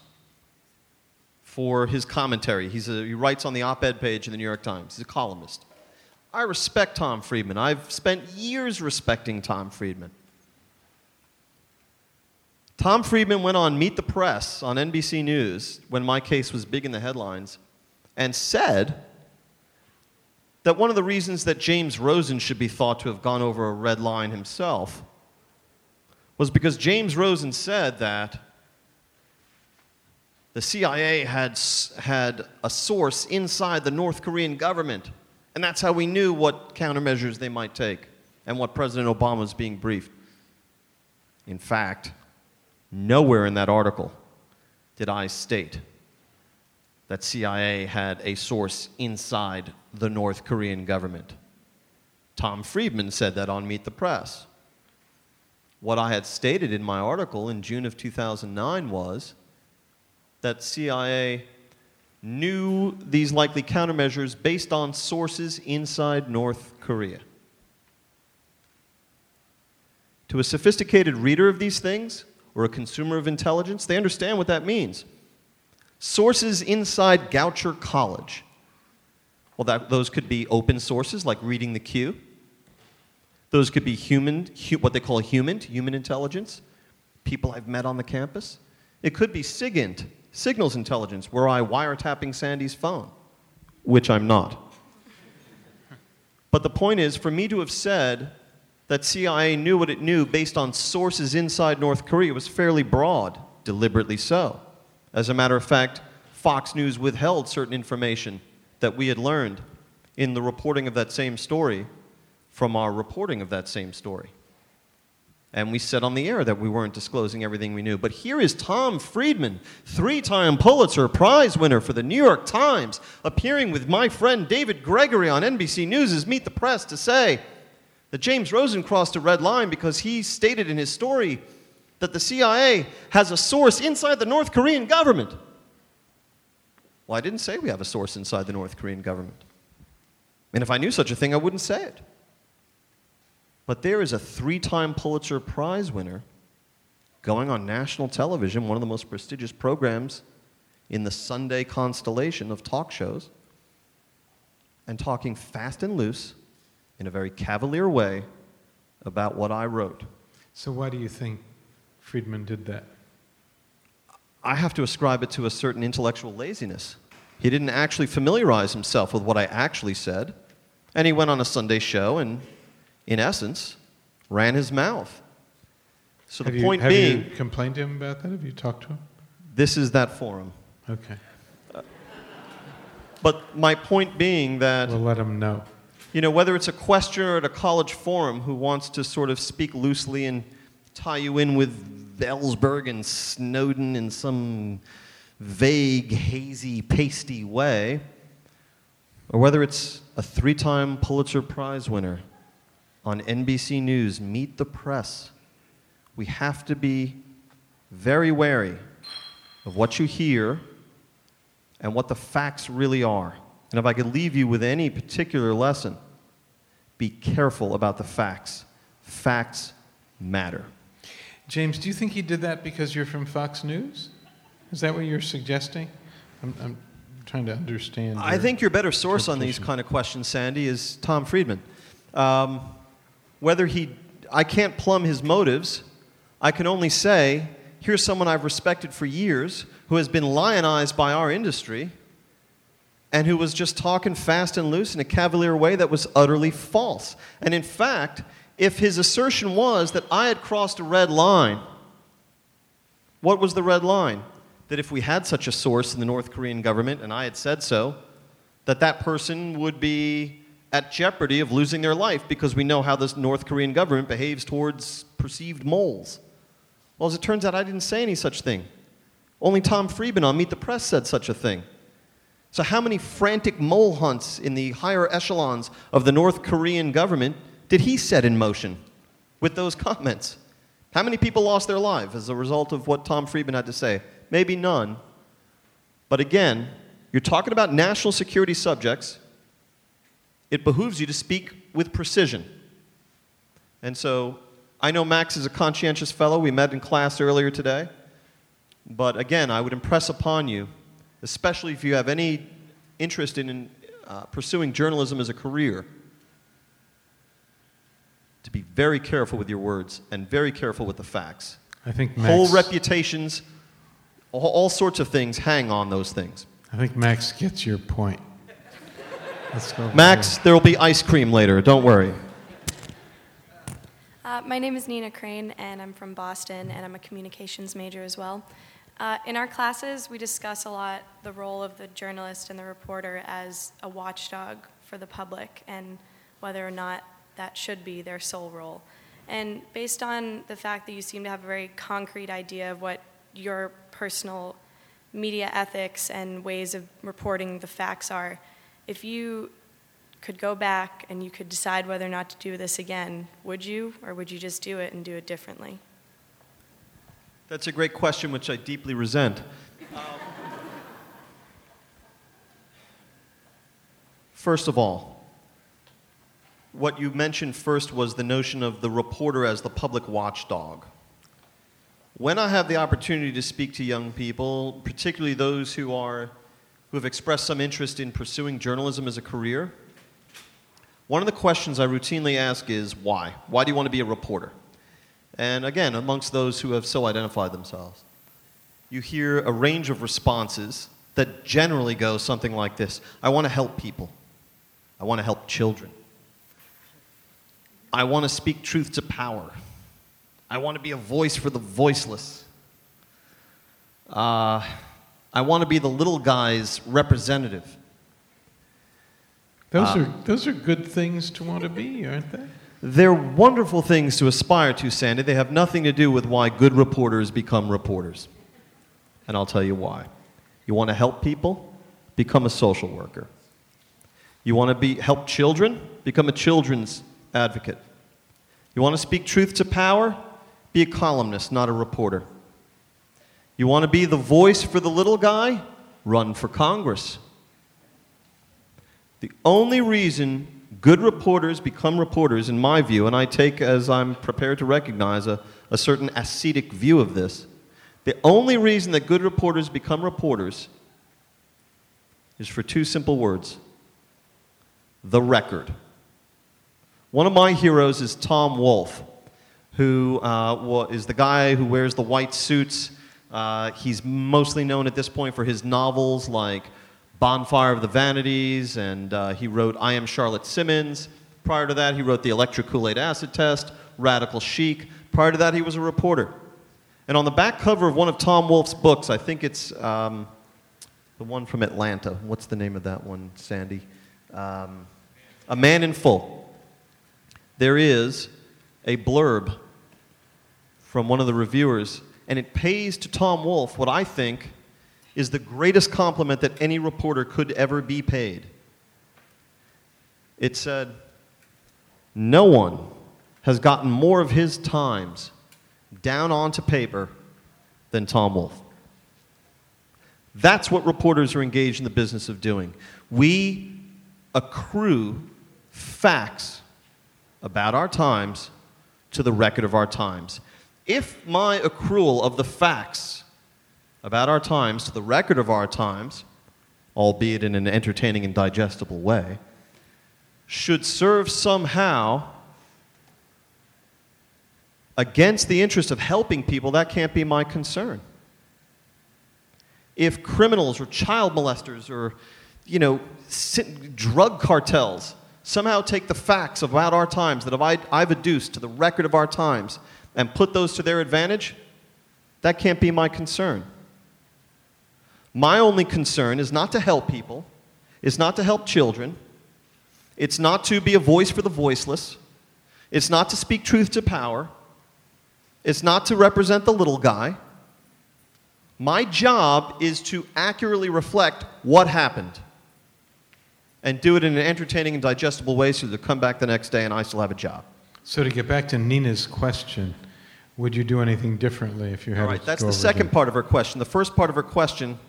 for his commentary. He's a, he writes on the op-ed page in the New York Times. He's a columnist. I respect Tom Friedman. I've spent years respecting Tom Friedman. Tom Friedman went on Meet the Press on N B C News when my case was big in the headlines and said that one of the reasons that James Rosen should be thought to have gone over a red line himself was because James Rosen said that the C I A had, had a source inside the North Korean government, and that's how we knew what countermeasures they might take and what President Obama was being briefed. In fact, nowhere in that article did I state that C I A had a source inside the North Korean government. Tom Friedman said that on Meet the Press. What I had stated in my article in June of two thousand nine was that C I A knew these likely countermeasures based on sources inside North Korea. To a sophisticated reader of these things, or a consumer of intelligence, they understand what that means. Sources inside Goucher College. Well, that, those could be open sources, like reading the Q. Those could be human, hu- what they call human, human intelligence, people I've met on the campus. It could be SIGINT, signals intelligence, where I wiretapping Sandy's phone, which I'm not. But the point is, for me to have said that C I A knew what it knew based on sources inside North Korea was fairly broad, deliberately so. As a matter of fact, Fox News withheld certain information that we had learned in the reporting of that same story from our reporting of that same story. And we said on the air that we weren't disclosing everything we knew. But here is Tom Friedman, three-time Pulitzer Prize winner for the New York Times, appearing with my friend David Gregory on N B C News' Meet the Press to say that James Rosen crossed a red line because he stated in his story that the C I A has a source inside the North Korean government. Well, I didn't say we have a source inside the North Korean government. And if I knew such a thing, I wouldn't say it. But there is a three-time Pulitzer Prize winner going on national television, one of the most prestigious programs in the Sunday constellation of talk shows, and talking fast and loose in a very cavalier way about what I wrote. So why do you think Friedman did that? I have to ascribe it to a certain intellectual laziness. He didn't actually familiarize himself with what I actually said, and he went on a Sunday show and, in essence, ran his mouth. So have the point you, have being... Have you complained to him about that? Have you talked to him? This is that forum. Okay. Uh, but my point being that... We'll let him know. You know, whether it's a questioner at a college forum who wants to sort of speak loosely and tie you in with Ellsberg and Snowden in some vague, hazy, pasty way, or whether it's a three-time Pulitzer Prize winner on N B C News, Meet the Press, we have to be very wary of what you hear and what the facts really are. And if I could leave you with any particular lesson, be careful about the facts. Facts matter. James, do you think he did that because you're from Fox News? Is that what you're suggesting? I'm, I'm trying to understand. I think your better source on these kind of questions, Sandy, is Tom Friedman. Um, whether he, I can't plumb his motives. I can only say, here's someone I've respected for years who has been lionized by our industry and who was just talking fast and loose in a cavalier way that was utterly false. And in fact, if his assertion was that I had crossed a red line, what was the red line? That if we had such a source in the North Korean government, and I had said so, that that person would be at jeopardy of losing their life because we know how the North Korean government behaves towards perceived moles. Well, as it turns out, I didn't say any such thing. Only Tom Friedman on Meet the Press said such a thing. So how many frantic mole hunts in the higher echelons of the North Korean government did he set in motion with those comments? How many people lost their lives as a result of what Tom Friedman had to say? Maybe none. But again, you're talking about national security subjects. It behooves you to speak with precision. And so I know Max is a conscientious fellow. We met in class earlier today. But again, I would impress upon you, especially if you have any interest in uh, pursuing journalism as a career, to be very careful with your words and very careful with the facts. I think Max, whole reputations, all, all sorts of things hang on those things. I think Max gets your point. Let's go. Max, there will be ice cream later. Don't worry. Uh, my name is Nina Crane, and I'm from Boston, and I'm a communications major as well. Uh, in our classes, we discuss a lot the role of the journalist and the reporter as a watchdog for the public and whether or not that should be their sole role. And based on the fact that you seem to have a very concrete idea of what your personal media ethics and ways of reporting the facts are, if you could go back and you could decide whether or not to do this again, would you, or would you just do it and do it differently? That's a great question, which I deeply resent. Um, first of all, what you mentioned first was the notion of the reporter as the public watchdog. When I have the opportunity to speak to young people, particularly those who are who have expressed some interest in pursuing journalism as a career, one of the questions I routinely ask is why? Why do you want to be a reporter? And again, amongst those who have so identified themselves, you hear a range of responses that generally go something like this. I want to help people. I want to help children. I want to speak truth to power. I want to be a voice for the voiceless. Uh, I want to be the little guy's representative. Those uh, are those are good things to want to be, aren't they? They're wonderful things to aspire to, Sandy. They have nothing to do with why good reporters become reporters. And I'll tell you why. You want to help people? Become a social worker. You want to be help children? Become a children's advocate. You want to speak truth to power? Be a columnist, not a reporter. You want to be the voice for the little guy? Run for Congress. The only reason good reporters become reporters, in my view, and I take as I'm prepared to recognize a, a certain ascetic view of this, the only reason that good reporters become reporters is for two simple words: the record. One of my heroes is Tom Wolfe, who uh, is the guy who wears the white suits. Uh, he's mostly known at this point for his novels like Bonfire of the Vanities, and uh, he wrote I Am Charlotte Simmons. Prior to that, he wrote The Electric Kool-Aid Acid Test, Radical Chic. Prior to that, he was a reporter. And on the back cover of one of Tom Wolfe's books, I think it's um, the one from Atlanta. What's the name of that one, Sandy? Um, A Man in Full. There is a blurb from one of the reviewers, and it pays to Tom Wolfe what I think is the greatest compliment that any reporter could ever be paid. It said, "No one has gotten more of his times down onto paper than Tom Wolfe." That's what reporters are engaged in the business of doing. We accrue facts about our times to the record of our times. If my accrual of the facts about our times to the record of our times, albeit in an entertaining and digestible way, should serve somehow against the interest of helping people, that can't be my concern. If criminals or child molesters or, you know, drug cartels somehow take the facts about our times that I've, I've adduced to the record of our times and put those to their advantage, that can't be my concern. My only concern is not to help people, it's not to help children, it's not to be a voice for the voiceless, it's not to speak truth to power, it's not to represent the little guy. My job is to accurately reflect what happened and do it in an entertaining and digestible way so they'll come back the next day and I still have a job. So to get back to Nina's question, would you do anything differently if you had? All right, that's the second part of her question. The first part of her question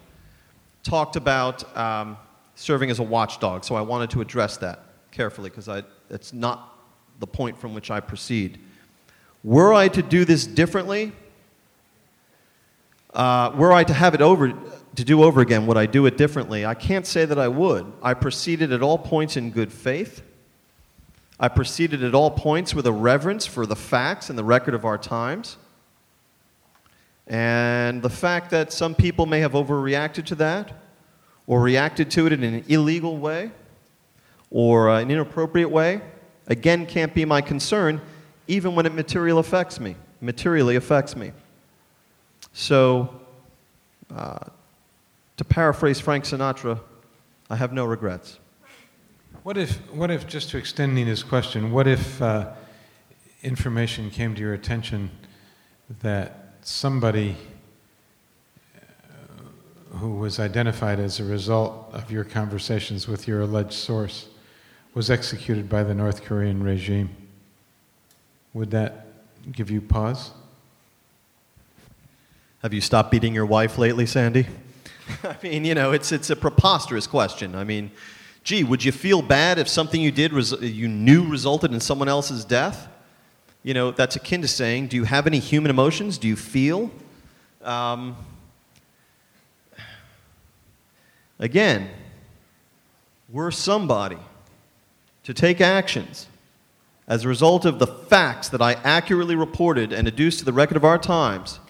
talked about um, serving as a watchdog, so I wanted to address that carefully because that's not the point from which I proceed. Were I to do this differently, uh, were I to have it over, to do over again, would I do it differently? I can't say that I would. I proceeded at all points in good faith. I proceeded at all points with a reverence for the facts and the record of our times. And the fact that some people may have overreacted to that, or reacted to it in an illegal way, or an inappropriate way, again, can't be my concern, even when it material affects me, materially affects me. So, uh, to paraphrase Frank Sinatra, I have no regrets. What if, what if, just to extend Nina's question, what if uh, information came to your attention that somebody who was identified as a result of your conversations with your alleged source was executed by the North Korean regime? Would that give you pause? Have you stopped beating your wife lately, Sandy? I mean, you know, it's it's a preposterous question. I mean, gee, would you feel bad if something you did res- you knew resulted in someone else's death? You know, that's akin to saying, do you have any human emotions? Do you feel? Um, again, were somebody to take actions as a result of the facts that I accurately reported and adduced to the record of our times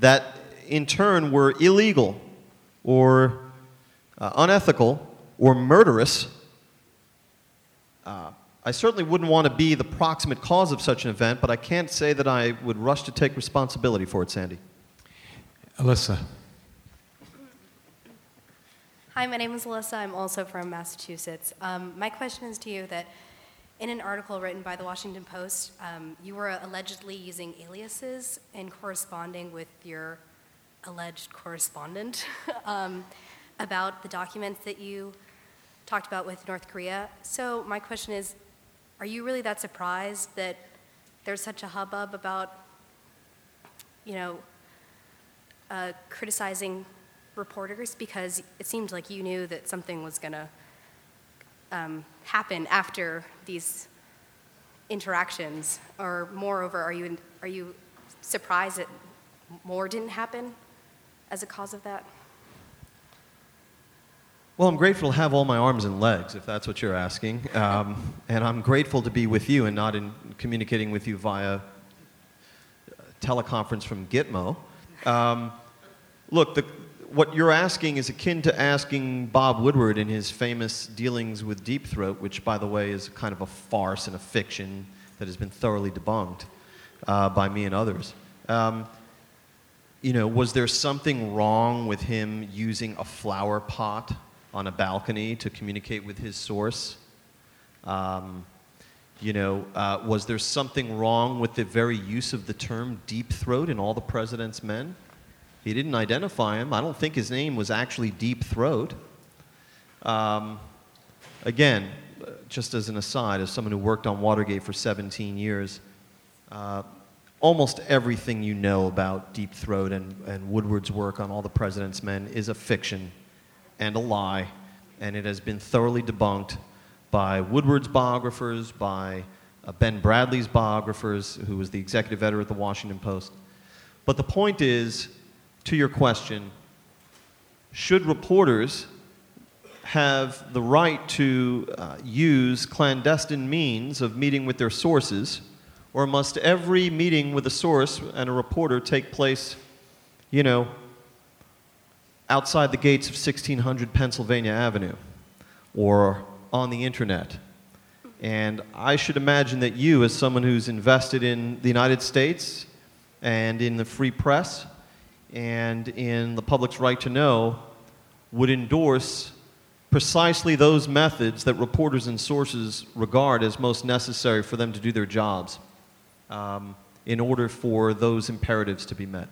that in turn were illegal or uh, unethical or murderous, uh, I certainly wouldn't want to be the proximate cause of such an event, but I can't say that I would rush to take responsibility for it, Sandy. Alyssa. Hi, my name is Alyssa. I'm also from Massachusetts. Um, my question is to you that in an article written by the Washington Post, um, you were allegedly using aliases in corresponding with your alleged correspondent um, about the documents that you talked about with North Korea. So my question is, are you really that surprised that there's such a hubbub about, you know, uh, criticizing reporters? Because it seemed like you knew that something was going to um, happen after these interactions. Or moreover, are you are you surprised that more didn't happen as a cause of that? Well, I'm grateful to have all my arms and legs, if that's what you're asking. Um, and I'm grateful to be with you and not in communicating with you via teleconference from Gitmo. Um, look, the, what you're asking is akin to asking Bob Woodward in his famous dealings with Deep Throat, which, by the way, is kind of a farce and a fiction that has been thoroughly debunked uh, by me and others. Um, you know, was there something wrong with him using a flower pot on a balcony to communicate with his source? Um, you know, uh, was there something wrong with the very use of the term Deep Throat in All the President's Men? He didn't identify him. I don't think his name was actually Deep Throat. Um, again, just as an aside, as someone who worked on Watergate for seventeen years, uh, almost everything you know about Deep Throat and, and Woodward's work on All the President's Men is a fiction and a lie, and it has been thoroughly debunked by Woodward's biographers, by uh, Ben Bradlee's biographers, who was the executive editor at the Washington Post. But the point is, to your question, should reporters have the right to uh, use clandestine means of meeting with their sources, or must every meeting with a source and a reporter take place, you know, outside the gates of sixteen hundred Pennsylvania Avenue, or on the internet? And I should imagine that you, as someone who's invested in the United States and in the free press and in the public's right to know, would endorse precisely those methods that reporters and sources regard as most necessary for them to do their jobs um, in order for those imperatives to be met.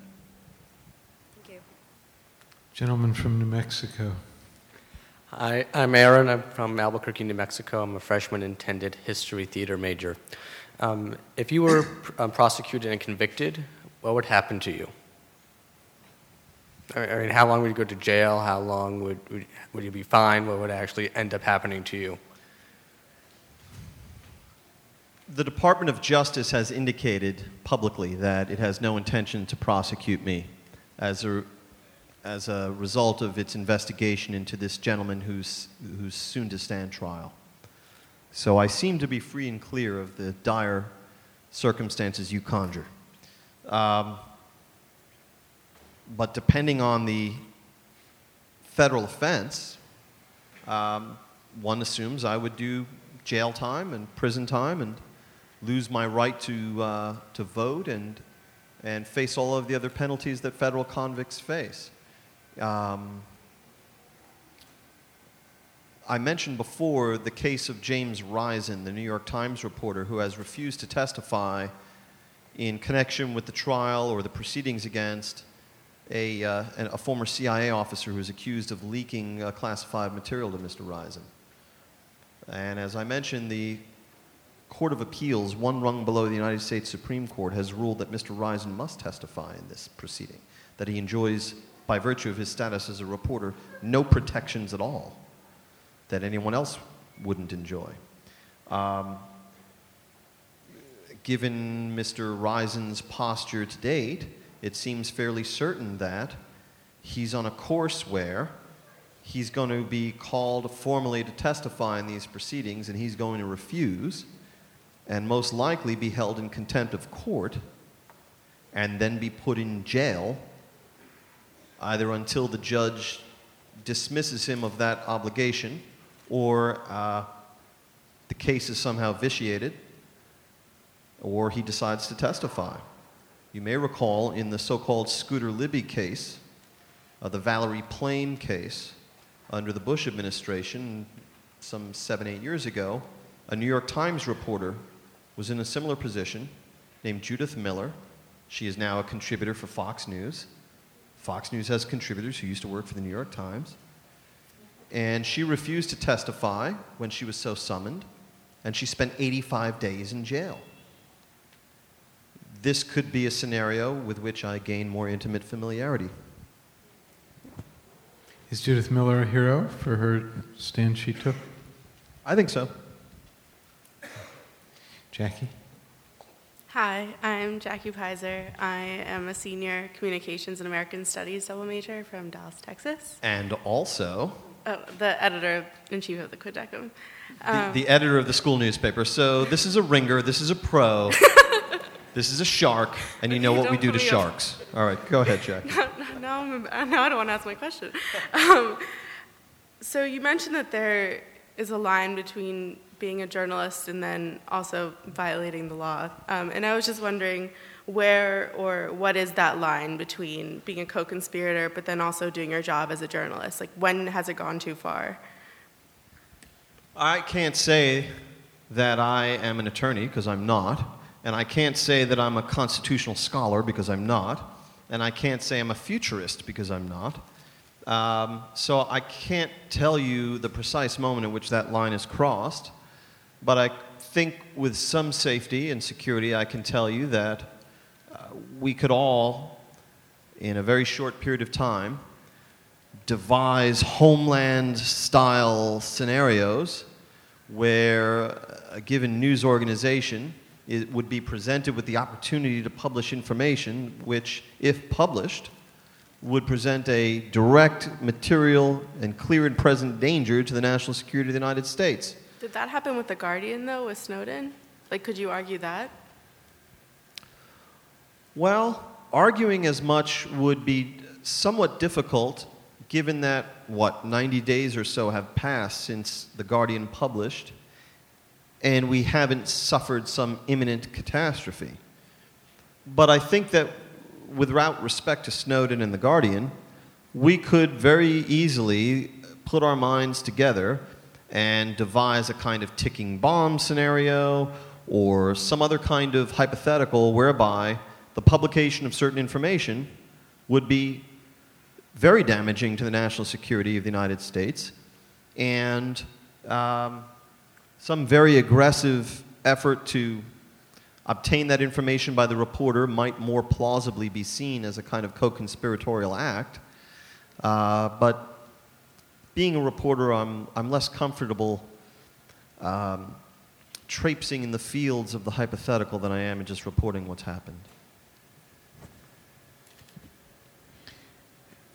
Thank you. Gentleman from New Mexico. Hi, I'm Aaron. I'm from Albuquerque, New Mexico. I'm a freshman intended history theater major. Um, if you were um, prosecuted and convicted, what would happen to you? I mean, how long would you go to jail? How long would, would would you be fined? What would actually end up happening to you? The Department of Justice has indicated publicly that it has no intention to prosecute me as a as a result of its investigation into this gentleman who's who's soon to stand trial. So I seem to be free and clear of the dire circumstances you conjure. Um, But depending on the federal offense, um, one assumes I would do jail time and prison time and lose my right to uh, to vote and and face all of the other penalties that federal convicts face. Um, I mentioned before the case of James Rosen, the New York Times reporter, who has refused to testify in connection with the trial or the proceedings against A, uh, a former C I A officer who is accused of leaking uh, classified material to Mister Risen. And as I mentioned, the Court of Appeals, one rung below the United States Supreme Court, has ruled that Mister Risen must testify in this proceeding, that he enjoys, by virtue of his status as a reporter, no protections at all that anyone else wouldn't enjoy. Um, given Mister Risen's posture to date, it seems fairly certain that he's on a course where he's going to be called formally to testify in these proceedings, and he's going to refuse and most likely be held in contempt of court and then be put in jail either until the judge dismisses him of that obligation or uh, the case is somehow vitiated or he decides to testify. You may recall in the so-called Scooter Libby case, uh, the Valerie Plame case under the Bush administration some seven, eight years ago, a New York Times reporter was in a similar position named Judith Miller. She is now a contributor for Fox News. Fox News has contributors who used to work for the New York Times. And she refused to testify when she was so summoned, and she spent eighty-five days in jail. This could be a scenario with which I gain more intimate familiarity. Is Judith Miller a hero for her stand she took? I think so. Jackie? Hi, I'm Jackie Pizer. I am a senior communications and American studies double major from Dallas, Texas. And also... Oh, the editor-in-chief of the Quidecum. Um, the, the editor of the school newspaper. So this is a ringer, this is a pro. This is a shark, and you know you what we do to sharks. Up. All right, go ahead, Jack. No, no, no, no, I don't want to ask my question. Um, so you mentioned that there is a line between being a journalist and then also violating the law. Um, and I was just wondering where or what is that line between being a co-conspirator but then also doing your job as a journalist? Like, when has it gone too far? I can't say that I am an attorney, because I'm not. And I can't say that I'm a constitutional scholar, because I'm not. And I can't say I'm a futurist, because I'm not. Um, so I can't tell you the precise moment in which that line is crossed. But I think with some safety and security, I can tell you that uh, we could all, in a very short period of time, devise Homeland-style scenarios where a given news organization it would be presented with the opportunity to publish information which, if published, would present a direct, material, and clear and present danger to the national security of the United States. Did that happen with The Guardian, though, with Snowden? Like, could you argue that? Well, arguing as much would be somewhat difficult, given that, what, ninety days or so have passed since The Guardian published, and we haven't suffered some imminent catastrophe. But I think that without respect to Snowden and The Guardian, we could very easily put our minds together and devise a kind of ticking bomb scenario or some other kind of hypothetical whereby the publication of certain information would be very damaging to the national security of the United States, and um, some very aggressive effort to obtain that information by the reporter might more plausibly be seen as a kind of co-conspiratorial act. Uh, but being a reporter, I'm, I'm less comfortable um, traipsing in the fields of the hypothetical than I am in just reporting what's happened.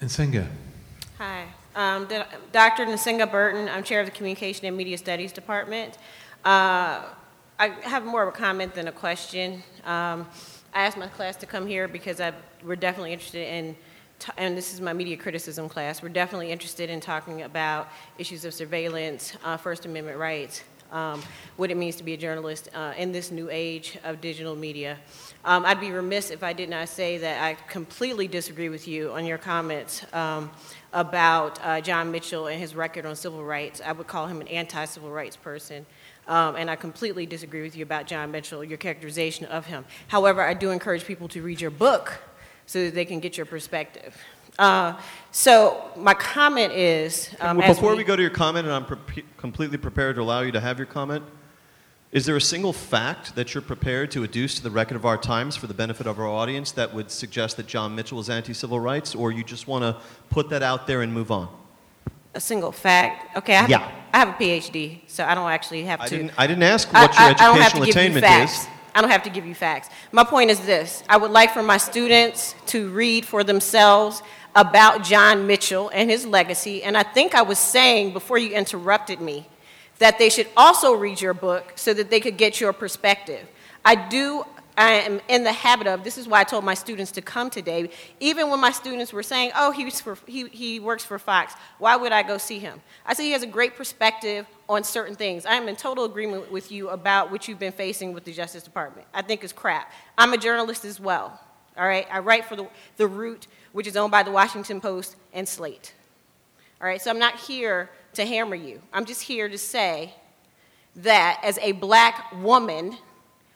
Nsinga. Hi. Um, Doctor Nsinga Burton. I'm chair of the Communication and Media Studies Department. Uh, I have more of a comment than a question. Um, I asked my class to come here because I, we're definitely interested in, t- and this is my media criticism class, we're definitely interested in talking about issues of surveillance, uh, First Amendment rights, um, what it means to be a journalist uh, in this new age of digital media. Um, I'd be remiss if I did not say that I completely disagree with you on your comments um, about uh, John Mitchell and his record on civil rights. I would call him an anti-civil rights person. Um, and I completely disagree with you about John Mitchell, your characterization of him. However, I do encourage people to read your book so that they can get your perspective. Uh, so my comment is... Um, well, before we, we go to your comment, and I'm pre- completely prepared to allow you to have your comment, is there a single fact that you're prepared to adduce to the record of our times for the benefit of our audience that would suggest that John Mitchell was anti-civil rights, or you just want to put that out there and move on? A single fact. Okay, I have, yeah. I have a P H D, so I don't actually have to. I didn't, I didn't ask what your I, educational I don't have to give attainment you facts. is. I don't have to give you facts. My point is this. I would like for my students to read for themselves about John Mitchell and his legacy, and I think I was saying before you interrupted me that they should also read your book so that they could get your perspective. I do... I am in the habit of, this is why I told my students to come today, even when my students were saying, oh, he's for, he, he works for Fox, why would I go see him? I said he has a great perspective on certain things. I am in total agreement with you about what you've been facing with the Justice Department. I think it's crap. I'm a journalist as well, all right? I write for the, the Root, which is owned by the Washington Post and Slate, all right? So I'm not here to hammer you. I'm just here to say that as a black woman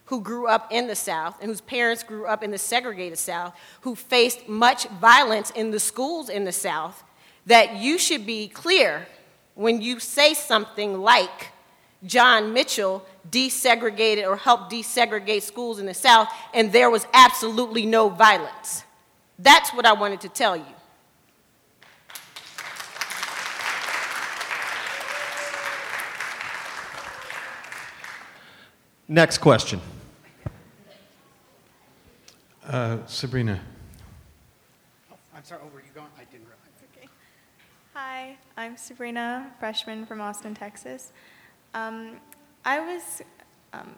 who grew up in the South and whose parents grew up in the segregated South, who faced much violence in the schools in the South, that you should be clear when you say something like John Mitchell desegregated or helped desegregate schools in the South and there was absolutely no violence. That's what I wanted to tell you. Next question. Uh, Sabrina. Oh, I'm sorry, oh, where are you going? I didn't realize. Okay. Hi, I'm Sabrina, freshman from Austin, Texas. Um, I was, um,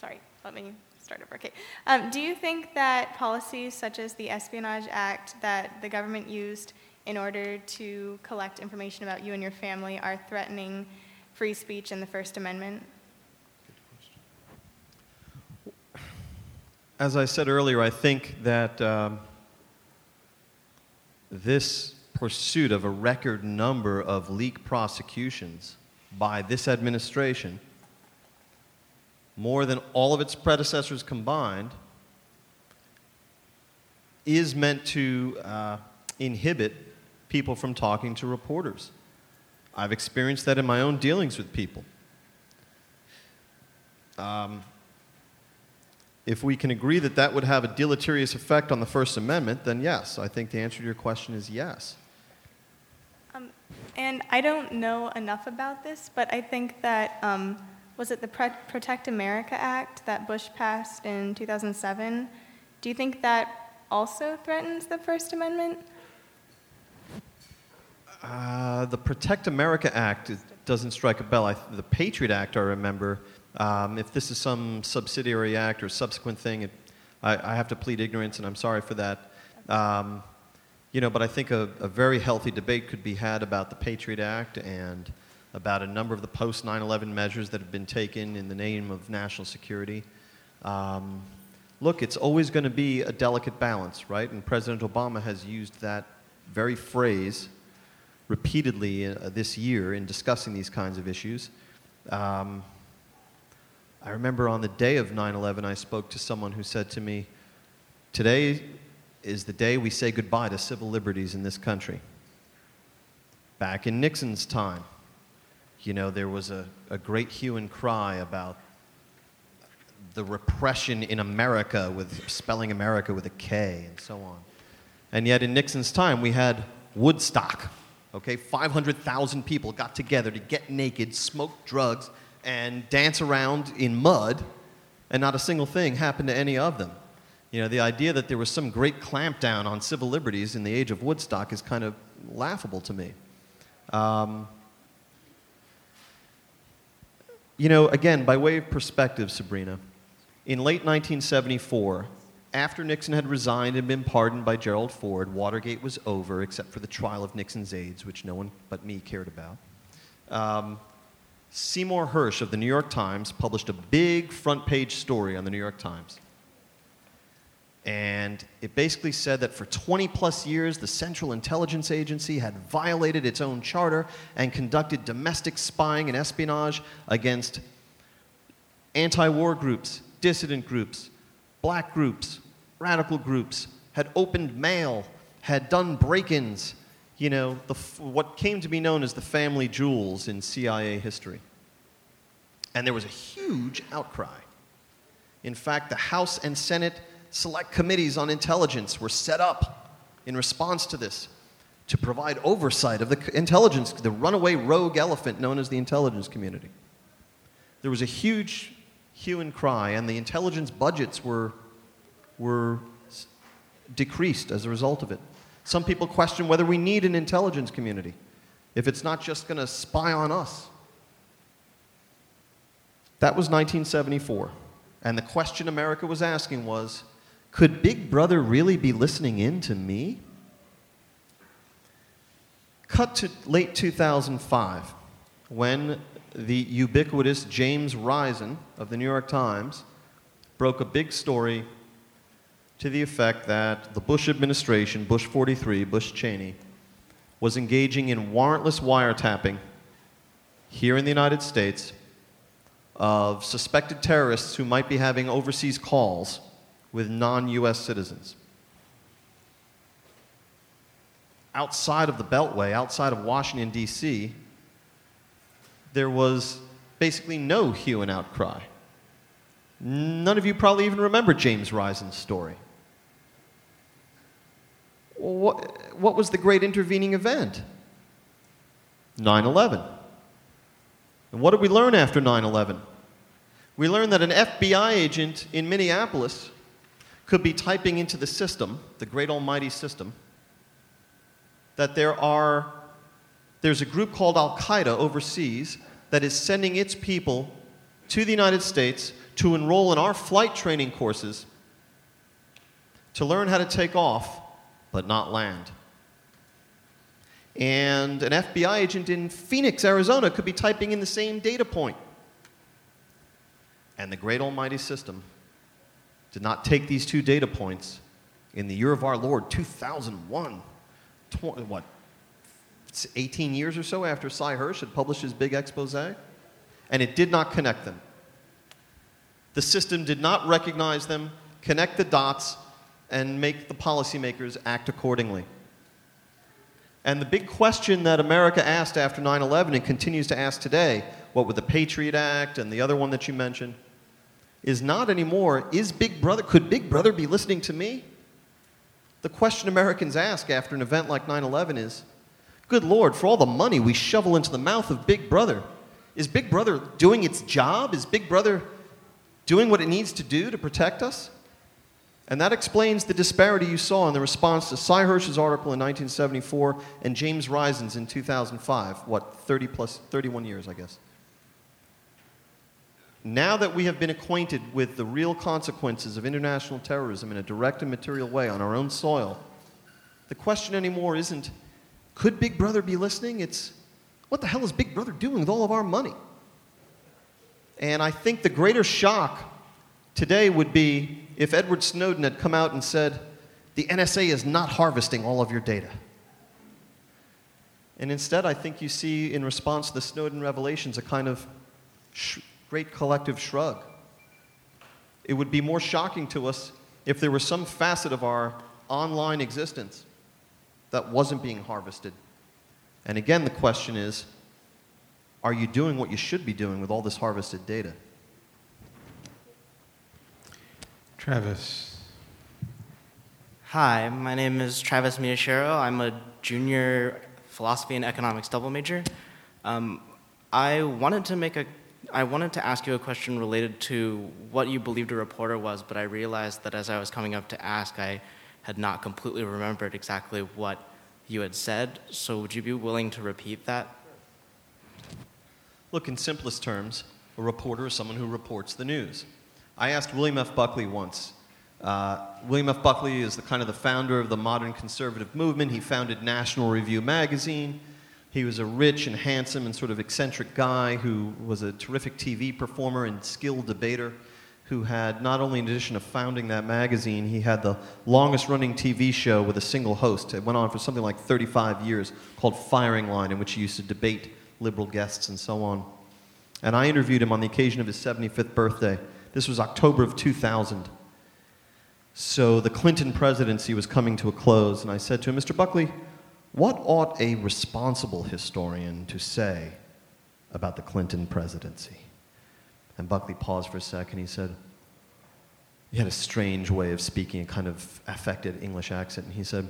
sorry, let me start over. Okay. Um, do you think that policies such as the Espionage Act that the government used in order to collect information about you and your family are threatening free speech and the First Amendment? As I said earlier, I think that um, this pursuit of a record number of leak prosecutions by this administration, more than all of its predecessors combined, is meant to uh, inhibit people from talking to reporters. I've experienced that in my own dealings with people. Um, If we can agree that that would have a deleterious effect on the First Amendment, then yes. I think the answer to your question is yes. Um, and I don't know enough about this, but I think that, um, was it the Pre- Protect America Act that Bush passed in two thousand seven? Do you think that also threatens the First Amendment? Uh, the Protect America Act doesn't strike a bell. I, the Patriot Act, I remember... Um, if this is some subsidiary act or subsequent thing, it, I, I have to plead ignorance, and I'm sorry for that. Um, you know, but I think a, a very healthy debate could be had about the Patriot Act and about a number of the post nine eleven measures that have been taken in the name of national security. Um, look, it's always going to be a delicate balance, right? And President Obama has used that very phrase repeatedly uh, this year in discussing these kinds of issues. Um, I remember on the day of nine eleven, I spoke to someone who said to me, "Today is the day we say goodbye to civil liberties in this country." Back in Nixon's time, you know, there was a, a great hue and cry about the repression in America, with spelling America with a K and so on. And yet in Nixon's time, we had Woodstock, okay? five hundred thousand people got together to get naked, smoke drugs, and dance around in mud, and not a single thing happened to any of them. You know, the idea that there was some great clampdown on civil liberties in the age of Woodstock is kind of laughable to me. Um, you know, again, by way of perspective, Sabrina, in late nineteen seventy-four, after Nixon had resigned and been pardoned by Gerald Ford, Watergate was over, except for the trial of Nixon's aides, which no one but me cared about. Um, Seymour Hersh of the New York Times published a big front-page story on the New York Times. And it basically said that for twenty plus years, the Central Intelligence Agency had violated its own charter and conducted domestic spying and espionage against anti-war groups, dissident groups, black groups, radical groups, had opened mail, had done break-ins, you know, the, what came to be known as the family jewels in C I A history. And there was a huge outcry. In fact, the House and Senate Select committees on intelligence were set up in response to this to provide oversight of the intelligence, the runaway rogue elephant known as the intelligence community. There was a huge hue and cry, and the intelligence budgets were, were decreased as a result of it. Some people question whether we need an intelligence community if it's not just going to spy on us. That was nineteen seventy-four, and the question America was asking was, could Big Brother really be listening in to me? Cut to late two thousand five, when the ubiquitous James Rosen of the New York Times broke a big story to the effect that the Bush administration, Bush forty-three, Bush Cheney, was engaging in warrantless wiretapping here in the United States of suspected terrorists who might be having overseas calls with non U S citizens. Outside of the Beltway, outside of Washington, D C, there was basically no hue and outcry. None of you probably even remember James Rosen's story. What, what was the great intervening event? nine eleven. And what did we learn after nine eleven? We learned that an F B I agent in Minneapolis could be typing into the system, the great almighty system, that there are, there's a group called Al-Qaeda overseas that is sending its people to the United States to enroll in our flight training courses to learn how to take off but not land. And an F B I agent in Phoenix, Arizona, could be typing in the same data point. And the great almighty system did not take these two data points in the year of our Lord, two thousand one, tw- what, eighteen years or so after Cy Hersh had published his big expose, and it did not connect them. The system did not recognize them, connect the dots, and make the policymakers act accordingly. And the big question that America asked after nine eleven and continues to ask today, what with the Patriot Act and the other one that you mentioned, is not anymore, is Big Brother, could Big Brother be listening to me? The question Americans ask after an event like nine eleven is, good Lord, for all the money we shovel into the mouth of Big Brother, is Big Brother doing its job? Is Big Brother doing what it needs to do to protect us? And that explains the disparity you saw in the response to Cy Hersh's article in nineteen seventy-four and James Rosen's in two thousand five, what, thirty plus, thirty-one years, I guess. Now that we have been acquainted with the real consequences of international terrorism in a direct and material way on our own soil, the question anymore isn't, could Big Brother be listening? It's, What the hell is Big Brother doing with all of our money? And I think the greater shock today would be if Edward Snowden had come out and said, the N S A is not harvesting all of your data. And instead, I think you see, in response to the Snowden revelations, a kind of sh- great collective shrug. It would be more shocking to us if there was some facet of our online existence that wasn't being harvested. And again, the question is, are you doing what you should be doing with all this harvested data? Travis. Hi, my name is Travis Miyashiro. I'm a junior philosophy and economics double major. Um, I wanted to make a, I wanted to ask you a question related to what you believed a reporter was, but I realized that as I was coming up to ask, I had not completely remembered exactly what you had said. So would you be willing to repeat that? Look, in simplest terms, a reporter is someone who reports the news. I asked William F. Buckley once. Uh, William F. Buckley is the kind of the founder of the modern conservative movement. He founded National Review magazine. He was a rich and handsome and sort of eccentric guy who was a terrific T V performer and skilled debater, who had not only, in addition to founding that magazine, he had the longest running T V show with a single host. It went on for something like thirty-five years, called Firing Line, in which he used to debate liberal guests and so on. And I interviewed him on the occasion of his seventy-fifth birthday. This was October of two thousand. So the Clinton presidency was coming to a close, and I said to him, Mister Buckley, what ought a responsible historian to say about the Clinton presidency? And Buckley paused for a second. He said, he had a strange way of speaking, a kind of affected English accent. And he said,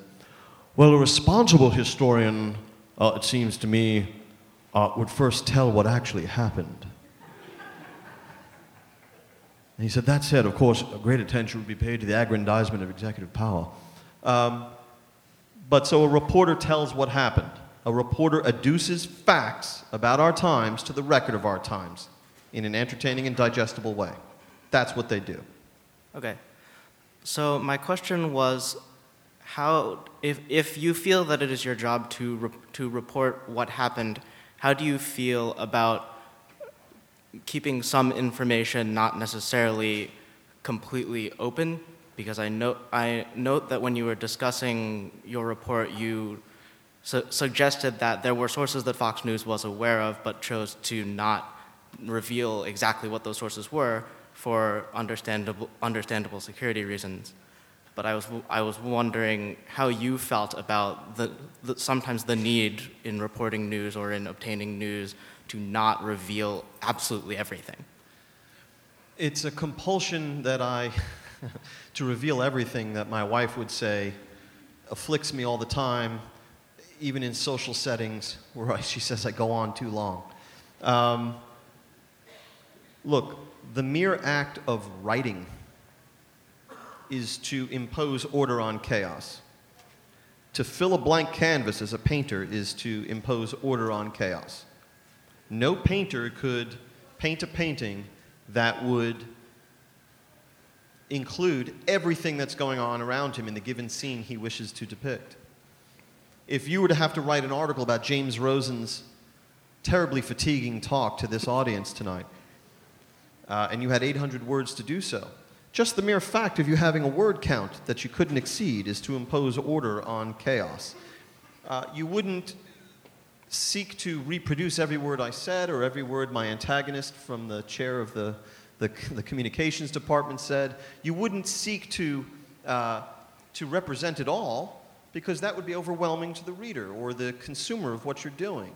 well, a responsible historian, uh, it seems to me, uh, would first tell what actually happened. And he said, that said, of course, great attention would be paid to the aggrandizement of executive power. Um, But so a reporter tells what happened. A reporter adduces facts about our times to the record of our times in an entertaining and digestible way. That's what they do. Okay. So my question was, how, if if you feel that it is your job to re- to report what happened, how do you feel about keeping some information not necessarily completely open? Because I note, I note that when you were discussing your report, you su- suggested that there were sources that Fox News was aware of, but chose to not reveal exactly what those sources were for understandable understandable security reasons. But I was I was wondering how you felt about the, the sometimes the need in reporting news or in obtaining news to not reveal absolutely everything. It's a compulsion that I. to reveal everything that my wife would say afflicts me all the time, even in social settings where I, she says I go on too long. Um, look, the mere act of writing is to impose order on chaos. To fill a blank canvas as a painter is to impose order on chaos. No painter could paint a painting that would include everything that's going on around him in the given scene he wishes to depict. If you were to have to write an article about James Rosen's terribly fatiguing talk to this audience tonight, uh, and you had eight hundred words to do so, just the mere fact of you having a word count that you couldn't exceed is to impose order on chaos. Uh, you wouldn't seek to reproduce every word I said or every word my antagonist from the chair of the The, the communications department said. You wouldn't seek to uh, to represent it all, because that would be overwhelming to the reader or the consumer of what you're doing.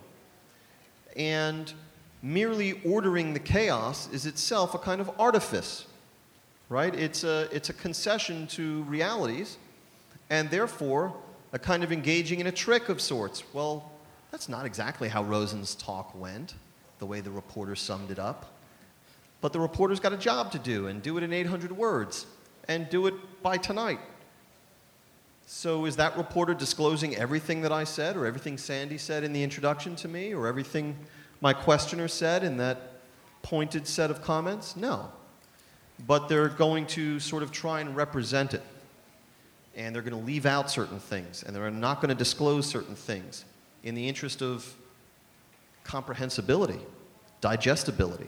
And merely ordering the chaos is itself a kind of artifice, right? It's a, it's a concession to realities, and therefore a kind of engaging in a trick of sorts. Well, that's not exactly how Rosen's talk went, the way the reporter summed it up. But the reporter's got a job to do, and do it in eight hundred words, and do it by tonight. So is that reporter disclosing everything that I said, or everything Sandy said in the introduction to me, or everything my questioner said in that pointed set of comments? No. But they're going to sort of try and represent it. And they're going to leave out certain things, and they're not going to disclose certain things in the interest of comprehensibility, digestibility.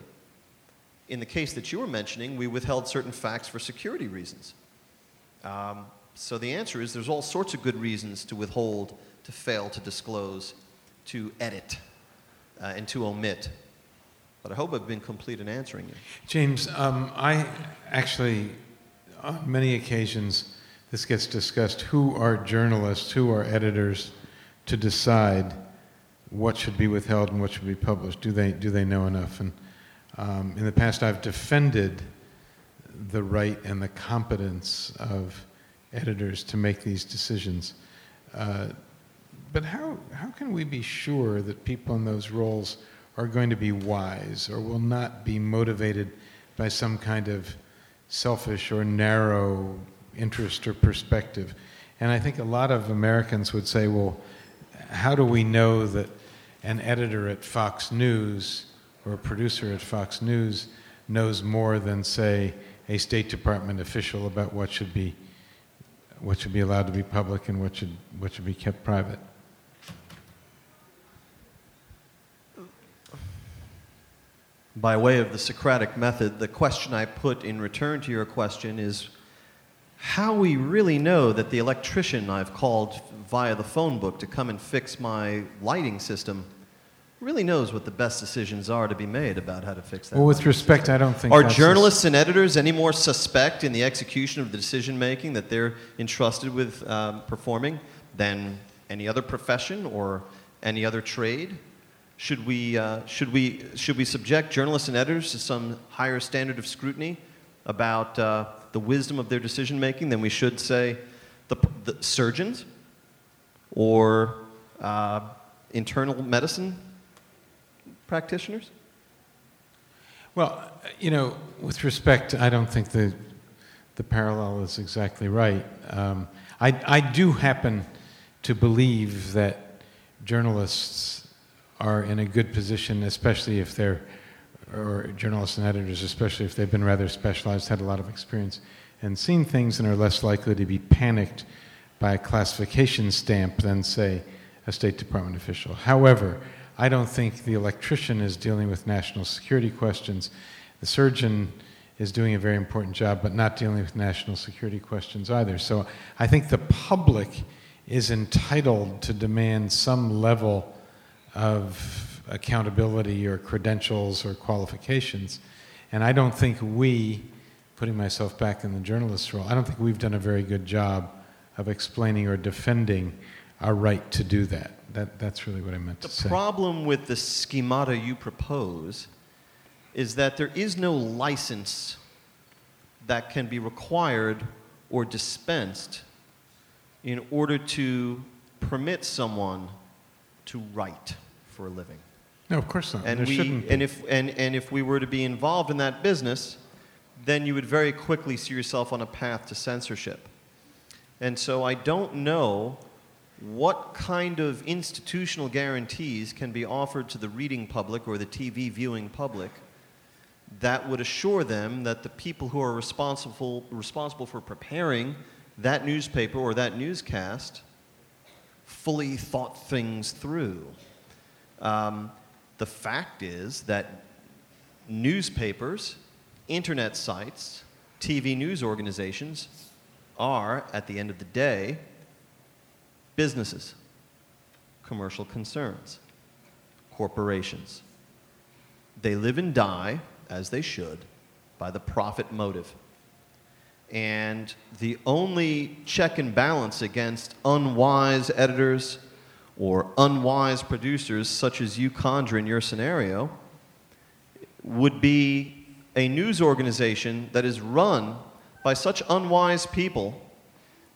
In the case that you were mentioning, we withheld certain facts for security reasons. Um, so the answer is there's all sorts of good reasons to withhold, to fail, to disclose, to edit, uh, and to omit. But I hope I've been complete in answering you. James, um, I actually, on many occasions, this gets discussed, who are journalists, who are editors to decide what should be withheld and what should be published? Do they, do they know enough? And um, in the past, I've defended the right and the competence of editors to make these decisions. Uh, but how, how can we be sure that people in those roles are going to be wise or will not be motivated by some kind of selfish or narrow interest or perspective? And I think a lot of Americans would say, well, how do we know that an editor at Fox News or a producer at Fox News knows more than, say, a State Department official about what should be what should be allowed to be public and what should what should be kept private? By way of the Socratic method, the question I put in return to your question is how we really know that the electrician I've called via the phone book to come and fix my lighting system really knows what the best decisions are to be made about how to fix that. Well, with respect, system. I don't think Are journalists sus- and editors any more suspect in the execution of the decision-making that they're entrusted with um, performing than any other profession or any other trade? Should we, uh, should we, should we subject journalists and editors to some higher standard of scrutiny about uh, the wisdom of their decision-making than we should, say, the, the surgeons or uh, internal medicine practitioners? Well, you know, with respect, I don't think the the parallel is exactly right. Um, I, I do happen to believe that journalists are in a good position, especially if they're, or journalists and editors, especially if they've been rather specialized, had a lot of experience, and seen things and are less likely to be panicked by a classification stamp than, say, a State Department official. However, I don't think the electrician is dealing with national security questions. The surgeon is doing a very important job, but not dealing with national security questions either. So I think the public is entitled to demand some level of accountability or credentials or qualifications. And I don't think we, putting myself back in the journalist's role, I don't think we've done a very good job of explaining or defending our right to do that. That, that's really what I meant to say. The problem with the schemata you propose is that there is no license that can be required or dispensed in order to permit someone to write for a living. No, of course not. And there we, shouldn't be. And if, and, and if we were to be involved in that business, then you would very quickly see yourself on a path to censorship. And so I don't know what kind of institutional guarantees can be offered to the reading public or the T V viewing public that would assure them that the people who are responsible responsible for preparing that newspaper or that newscast fully thought things through? Um, the fact is that newspapers, internet sites, T V news organizations are, at the end of the day, businesses, commercial concerns, corporations. They live and die, as they should, by the profit motive. And the only check and balance against unwise editors or unwise producers, such as you conjure in your scenario, would be a news organization that is run by such unwise people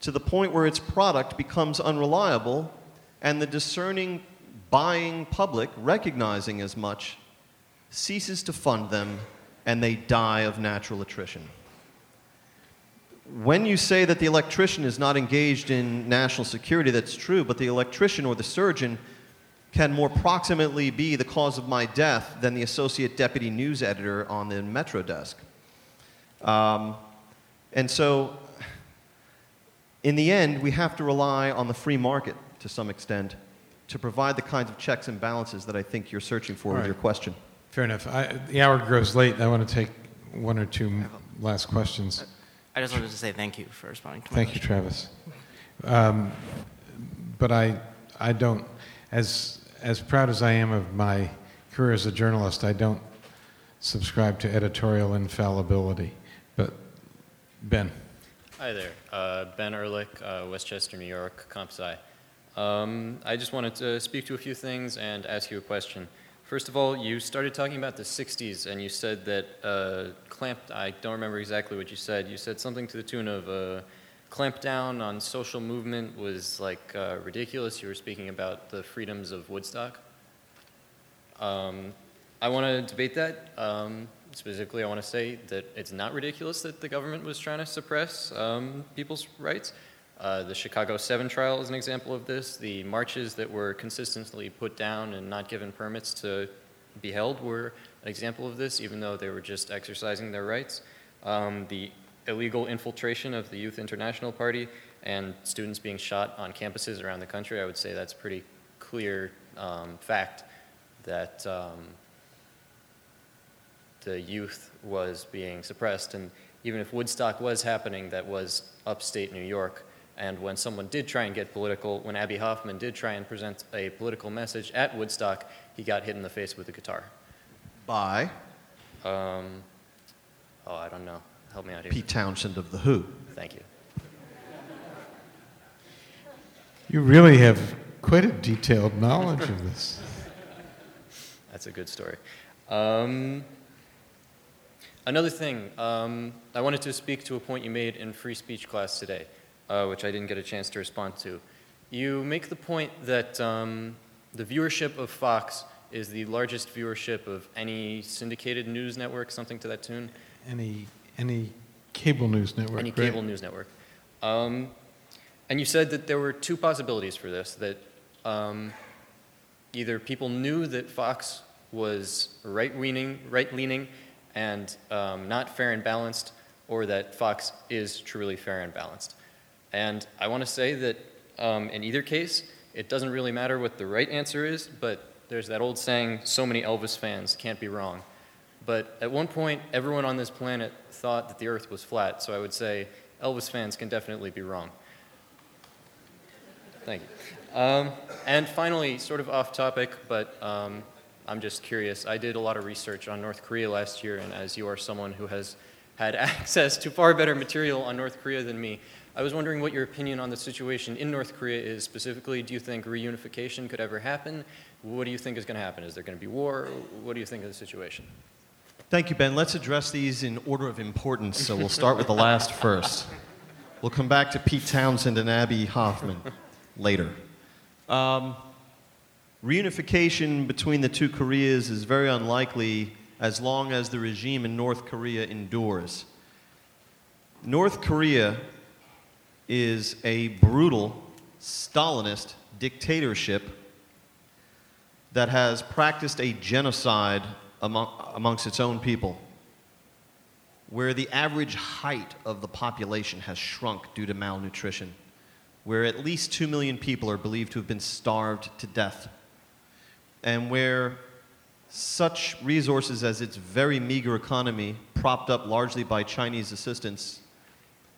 to the point where its product becomes unreliable and the discerning buying public, recognizing as much, ceases to fund them and they die of natural attrition. When you say that the electrician is not engaged in national security, that's true, but the electrician or the surgeon can more proximately be the cause of my death than the associate deputy news editor on the Metro desk. Um, and so, in the end, we have to rely on the free market to some extent to provide the kinds of checks and balances that I think you're searching for All with right. your question. Fair enough. I, the hour grows late, and I want to take one or two last questions. I just wanted to say thank you for responding to my Thank question. You, Travis. Um, but I, I don't, as as proud as I am of my career as a journalist, I don't subscribe to editorial infallibility. But Ben. Hi there. Uh, Ben Ehrlich, uh, Westchester, New York, Comp Sci. Um, I just wanted to speak to a few things and ask you a question. First of all, you started talking about the sixties, and you said that uh, clamped, I don't remember exactly what you said. You said something to the tune of uh, clamped down on social movement was like uh, ridiculous. You were speaking about the freedoms of Woodstock. Um, I want to debate that. Um, specifically, I want to say that it's not ridiculous that the government was trying to suppress um, people's rights. Uh, the Chicago seven trial is an example of this. The marches that were consistently put down and not given permits to be held were an example of this, even though they were just exercising their rights. Um, the illegal infiltration of the Youth International Party and students being shot on campuses around the country, I would say that's pretty clear um, fact that um, the youth was being suppressed. And even if Woodstock was happening, that was upstate New York. And when someone did try and get political, when Abby Hoffman did try and present a political message at Woodstock, he got hit in the face with a guitar. By? Um, oh, I don't know. Help me out here. Pete Townshend of The Who. Thank you. You really have quite a detailed knowledge of this. That's a good story. Um, another thing, um, I wanted to speak to a point you made in free speech class today. Uh, which I didn't get a chance to respond to. You make the point that um, the viewership of Fox is the largest viewership of any syndicated news network, something to that tune. Any any cable news network. Any cable right? news network. Um, and you said that there were two possibilities for this, that um, either people knew that Fox was right-leaning, right-leaning and um, not fair and balanced, or that Fox is truly fair and balanced. And I want to say that um, in either case, it doesn't really matter what the right answer is, but there's that old saying, so many Elvis fans can't be wrong. But at one point, everyone on this planet thought that the earth was flat, so I would say Elvis fans can definitely be wrong. Thank you. Um, and finally, sort of off topic, but um, I'm just curious. I did a lot of research on North Korea last year, and as you are someone who has had access to far better material on North Korea than me, I was wondering what your opinion on the situation in North Korea is specifically. Do you think reunification could ever happen? What do you think is going to happen? Is there going to be war? What do you think of the situation? Thank you, Ben. Let's address these in order of importance, so we'll start with the last first. We'll come back to Pete Townshend and Abby Hoffman later. Um, reunification between the two Koreas is very unlikely as long as the regime in North Korea endures. North Korea is a brutal Stalinist dictatorship that has practiced a genocide among, amongst its own people, where the average height of the population has shrunk due to malnutrition, where at least two million people are believed to have been starved to death, and where such resources as its very meager economy, propped up largely by Chinese assistance,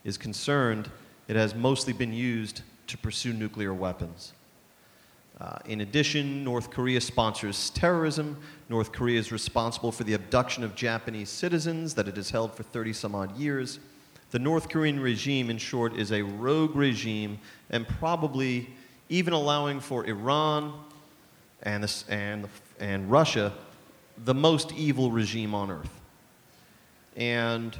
is concerned, it has mostly been used to pursue nuclear weapons. Uh, in addition, North Korea sponsors terrorism. North Korea is responsible for the abduction of Japanese citizens that it has held for thirty some odd years. The North Korean regime, in short, is a rogue regime, and probably even allowing for Iran and, the, and, the, and Russia, the most evil regime on earth. And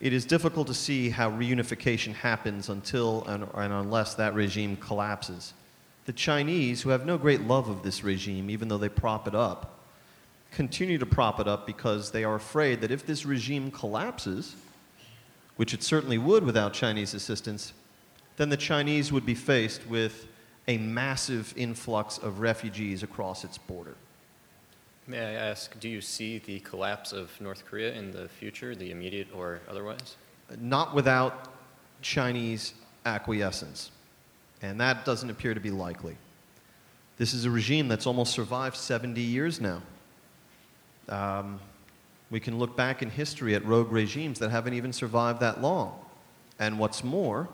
it is difficult to see how reunification happens until and, and unless that regime collapses. The Chinese, who have no great love of this regime, even though they prop it up, continue to prop it up because they are afraid that if this regime collapses, which it certainly would without Chinese assistance, then the Chinese would be faced with a massive influx of refugees across its border. May I ask, do you see the collapse of North Korea in the future, the immediate or otherwise? Not without Chinese acquiescence, and that doesn't appear to be likely. This is a regime that's almost survived seventy years now. Um, we can look back in history at rogue regimes that haven't even survived that long. And what's more,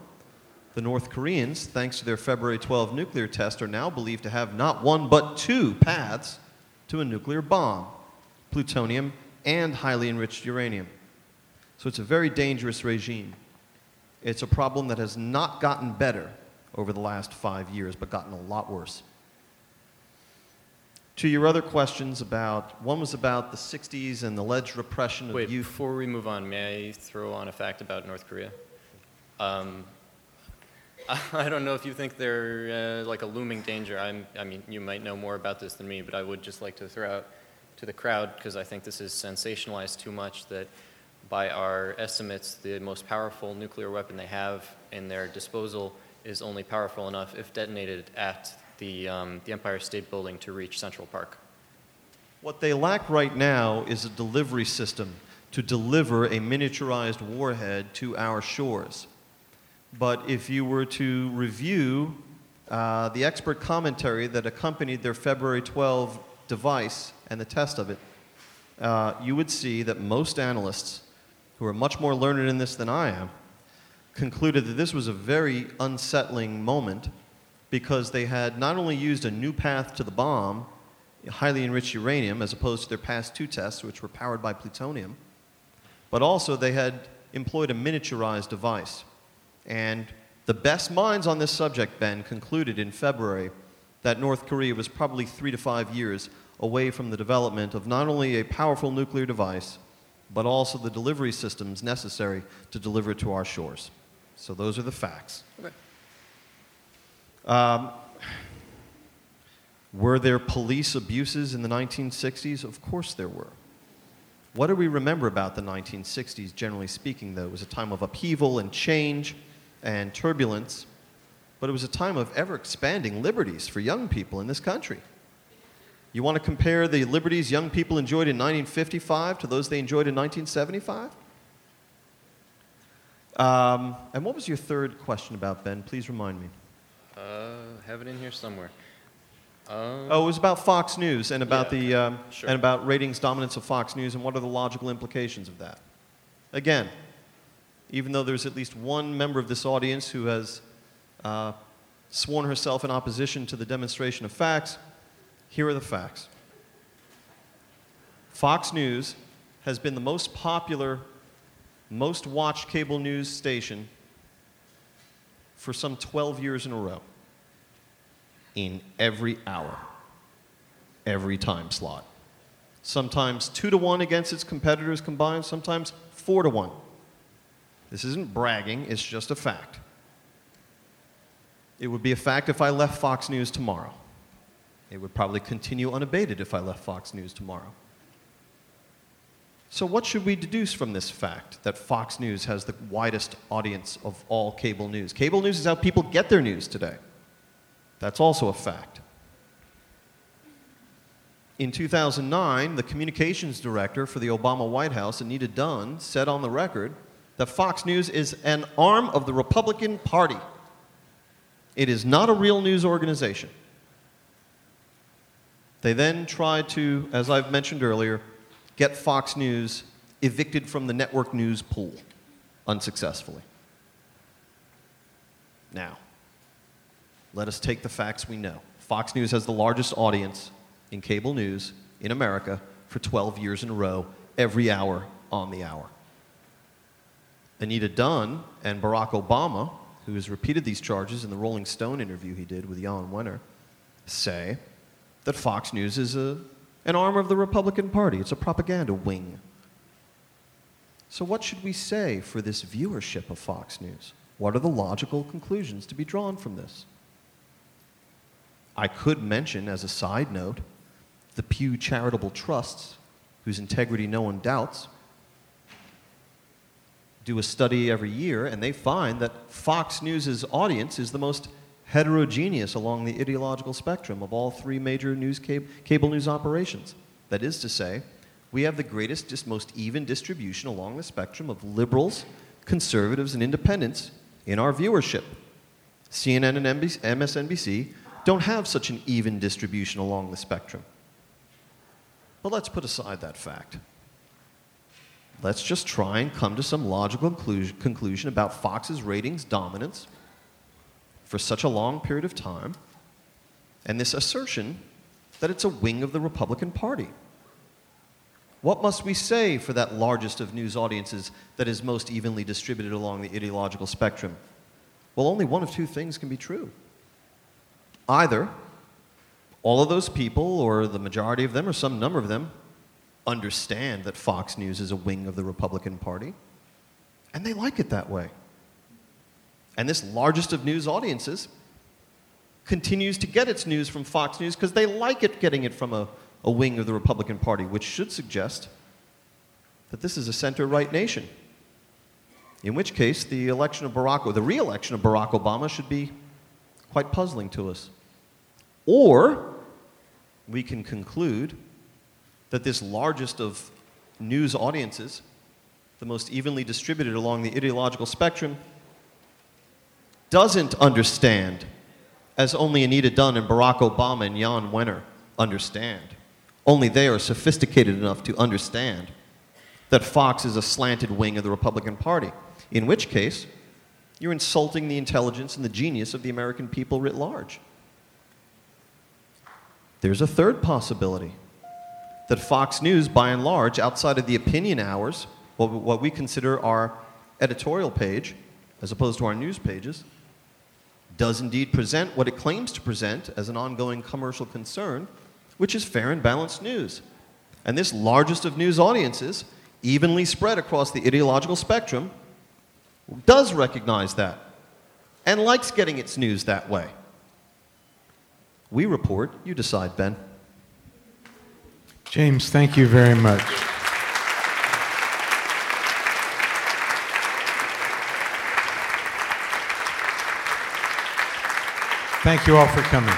the North Koreans, thanks to their February twelfth nuclear test, are now believed to have not one but two paths to a nuclear bomb, plutonium and highly enriched uranium. So it's a very dangerous regime. It's a problem that has not gotten better over the last five years, but gotten a lot worse. To your other questions about, one was about the sixties and the alleged repression of Wait, youth. Before we move on, may I throw on a fact about North Korea? Um, I don't know if you think they're uh, like a looming danger. I'm, I mean, you might know more about this than me, but I would just like to throw out to the crowd, because I think this is sensationalized too much, that by our estimates, the most powerful nuclear weapon they have in their disposal is only powerful enough if detonated at the um, the Empire State Building to reach Central Park. What they lack right now is a delivery system to deliver a miniaturized warhead to our shores. But if you were to review uh, the expert commentary that accompanied their February twelfth device and the test of it, uh, you would see that most analysts, who are much more learned in this than I am, concluded that this was a very unsettling moment, because they had not only used a new path to the bomb, highly enriched uranium, as opposed to their past two tests, which were powered by plutonium, but also they had employed a miniaturized device. And the best minds on this subject, Ben, concluded in February that North Korea was probably three to five years away from the development of not only a powerful nuclear device, but also the delivery systems necessary to deliver it to our shores. So those are the facts. Okay. Um, were there police abuses in the nineteen sixties? Of course there were. What do we remember about the nineteen sixties, generally speaking, though? It was a time of upheaval and change and turbulence, but it was a time of ever-expanding liberties for young people in this country. You want to compare the liberties young people enjoyed in nineteen fifty-five to those they enjoyed in nineteen seventy-five? Um, and what was your third question about, Ben? Please remind me. Uh, have it in here somewhere. Um, oh, it was about Fox News and about yeah, the um, sure. and about ratings dominance of Fox News and what are the logical implications of that. Again, even though there's at least one member of this audience who has uh, sworn herself in opposition to the demonstration of facts, here are the facts. Fox News has been the most popular, most watched cable news station for some twelve years in a row, in every hour, every time slot. Sometimes two to one against its competitors combined, sometimes four to one. This isn't bragging, it's just a fact. It would be a fact if I left Fox News tomorrow. It would probably continue unabated if I left Fox News tomorrow. So what should we deduce from this fact that Fox News has the widest audience of all cable news? Cable news is how people get their news today. That's also a fact. In two thousand nine, the communications director for the Obama White House, Anita Dunn, said on the record that Fox News is an arm of the Republican Party. It is not a real news organization. They then tried to, as I've mentioned earlier, get Fox News evicted from the network news pool unsuccessfully. Now, let us take the facts we know. Fox News has the largest audience in cable news in America for twelve years in a row, every hour on the hour. Anita Dunn and Barack Obama, who has repeated these charges in the Rolling Stone interview he did with Jan Wenner, say that Fox News is a an arm of the Republican Party. It's a propaganda wing. So what should we say for this viewership of Fox News? What are the logical conclusions to be drawn from this? I could mention, as a side note, the Pew Charitable Trusts, whose integrity no one doubts, do a study every year, and they find that Fox News' audience is the most heterogeneous along the ideological spectrum of all three major news cab- cable news operations. That is to say, we have the greatest, just most even distribution along the spectrum of liberals, conservatives, and independents in our viewership. C N N and M B C, M S N B C don't have such an even distribution along the spectrum. But let's put aside that fact. Let's just try and come to some logical conclusion about Fox's ratings dominance for such a long period of time, and this assertion that it's a wing of the Republican Party. What must we say for that largest of news audiences that is most evenly distributed along the ideological spectrum? Well, only one of two things can be true. Either all of those people, or the majority of them, or some number of them, understand that Fox News is a wing of the Republican Party, and they like it that way. And this largest of news audiences continues to get its news from Fox News because they like it getting it from a, a wing of the Republican Party, which should suggest that this is a center-right nation. In which case, the election of Barack, or the re-election of Barack Obama, should be quite puzzling to us. Or we can conclude that this largest of news audiences, the most evenly distributed along the ideological spectrum, doesn't understand, as only Anita Dunn and Barack Obama and Jan Wenner understand. Only they are sophisticated enough to understand that Fox is a slanted wing of the Republican Party, in which case you're insulting the intelligence and the genius of the American people writ large. There's a third possibility, that Fox News, by and large, outside of the opinion hours, what we consider our editorial page, as opposed to our news pages, does indeed present what it claims to present as an ongoing commercial concern, which is fair and balanced news. And this largest of news audiences, evenly spread across the ideological spectrum, does recognize that and likes getting its news that way. We report, you decide, Ben. James, thank you very much. Thank you all for coming.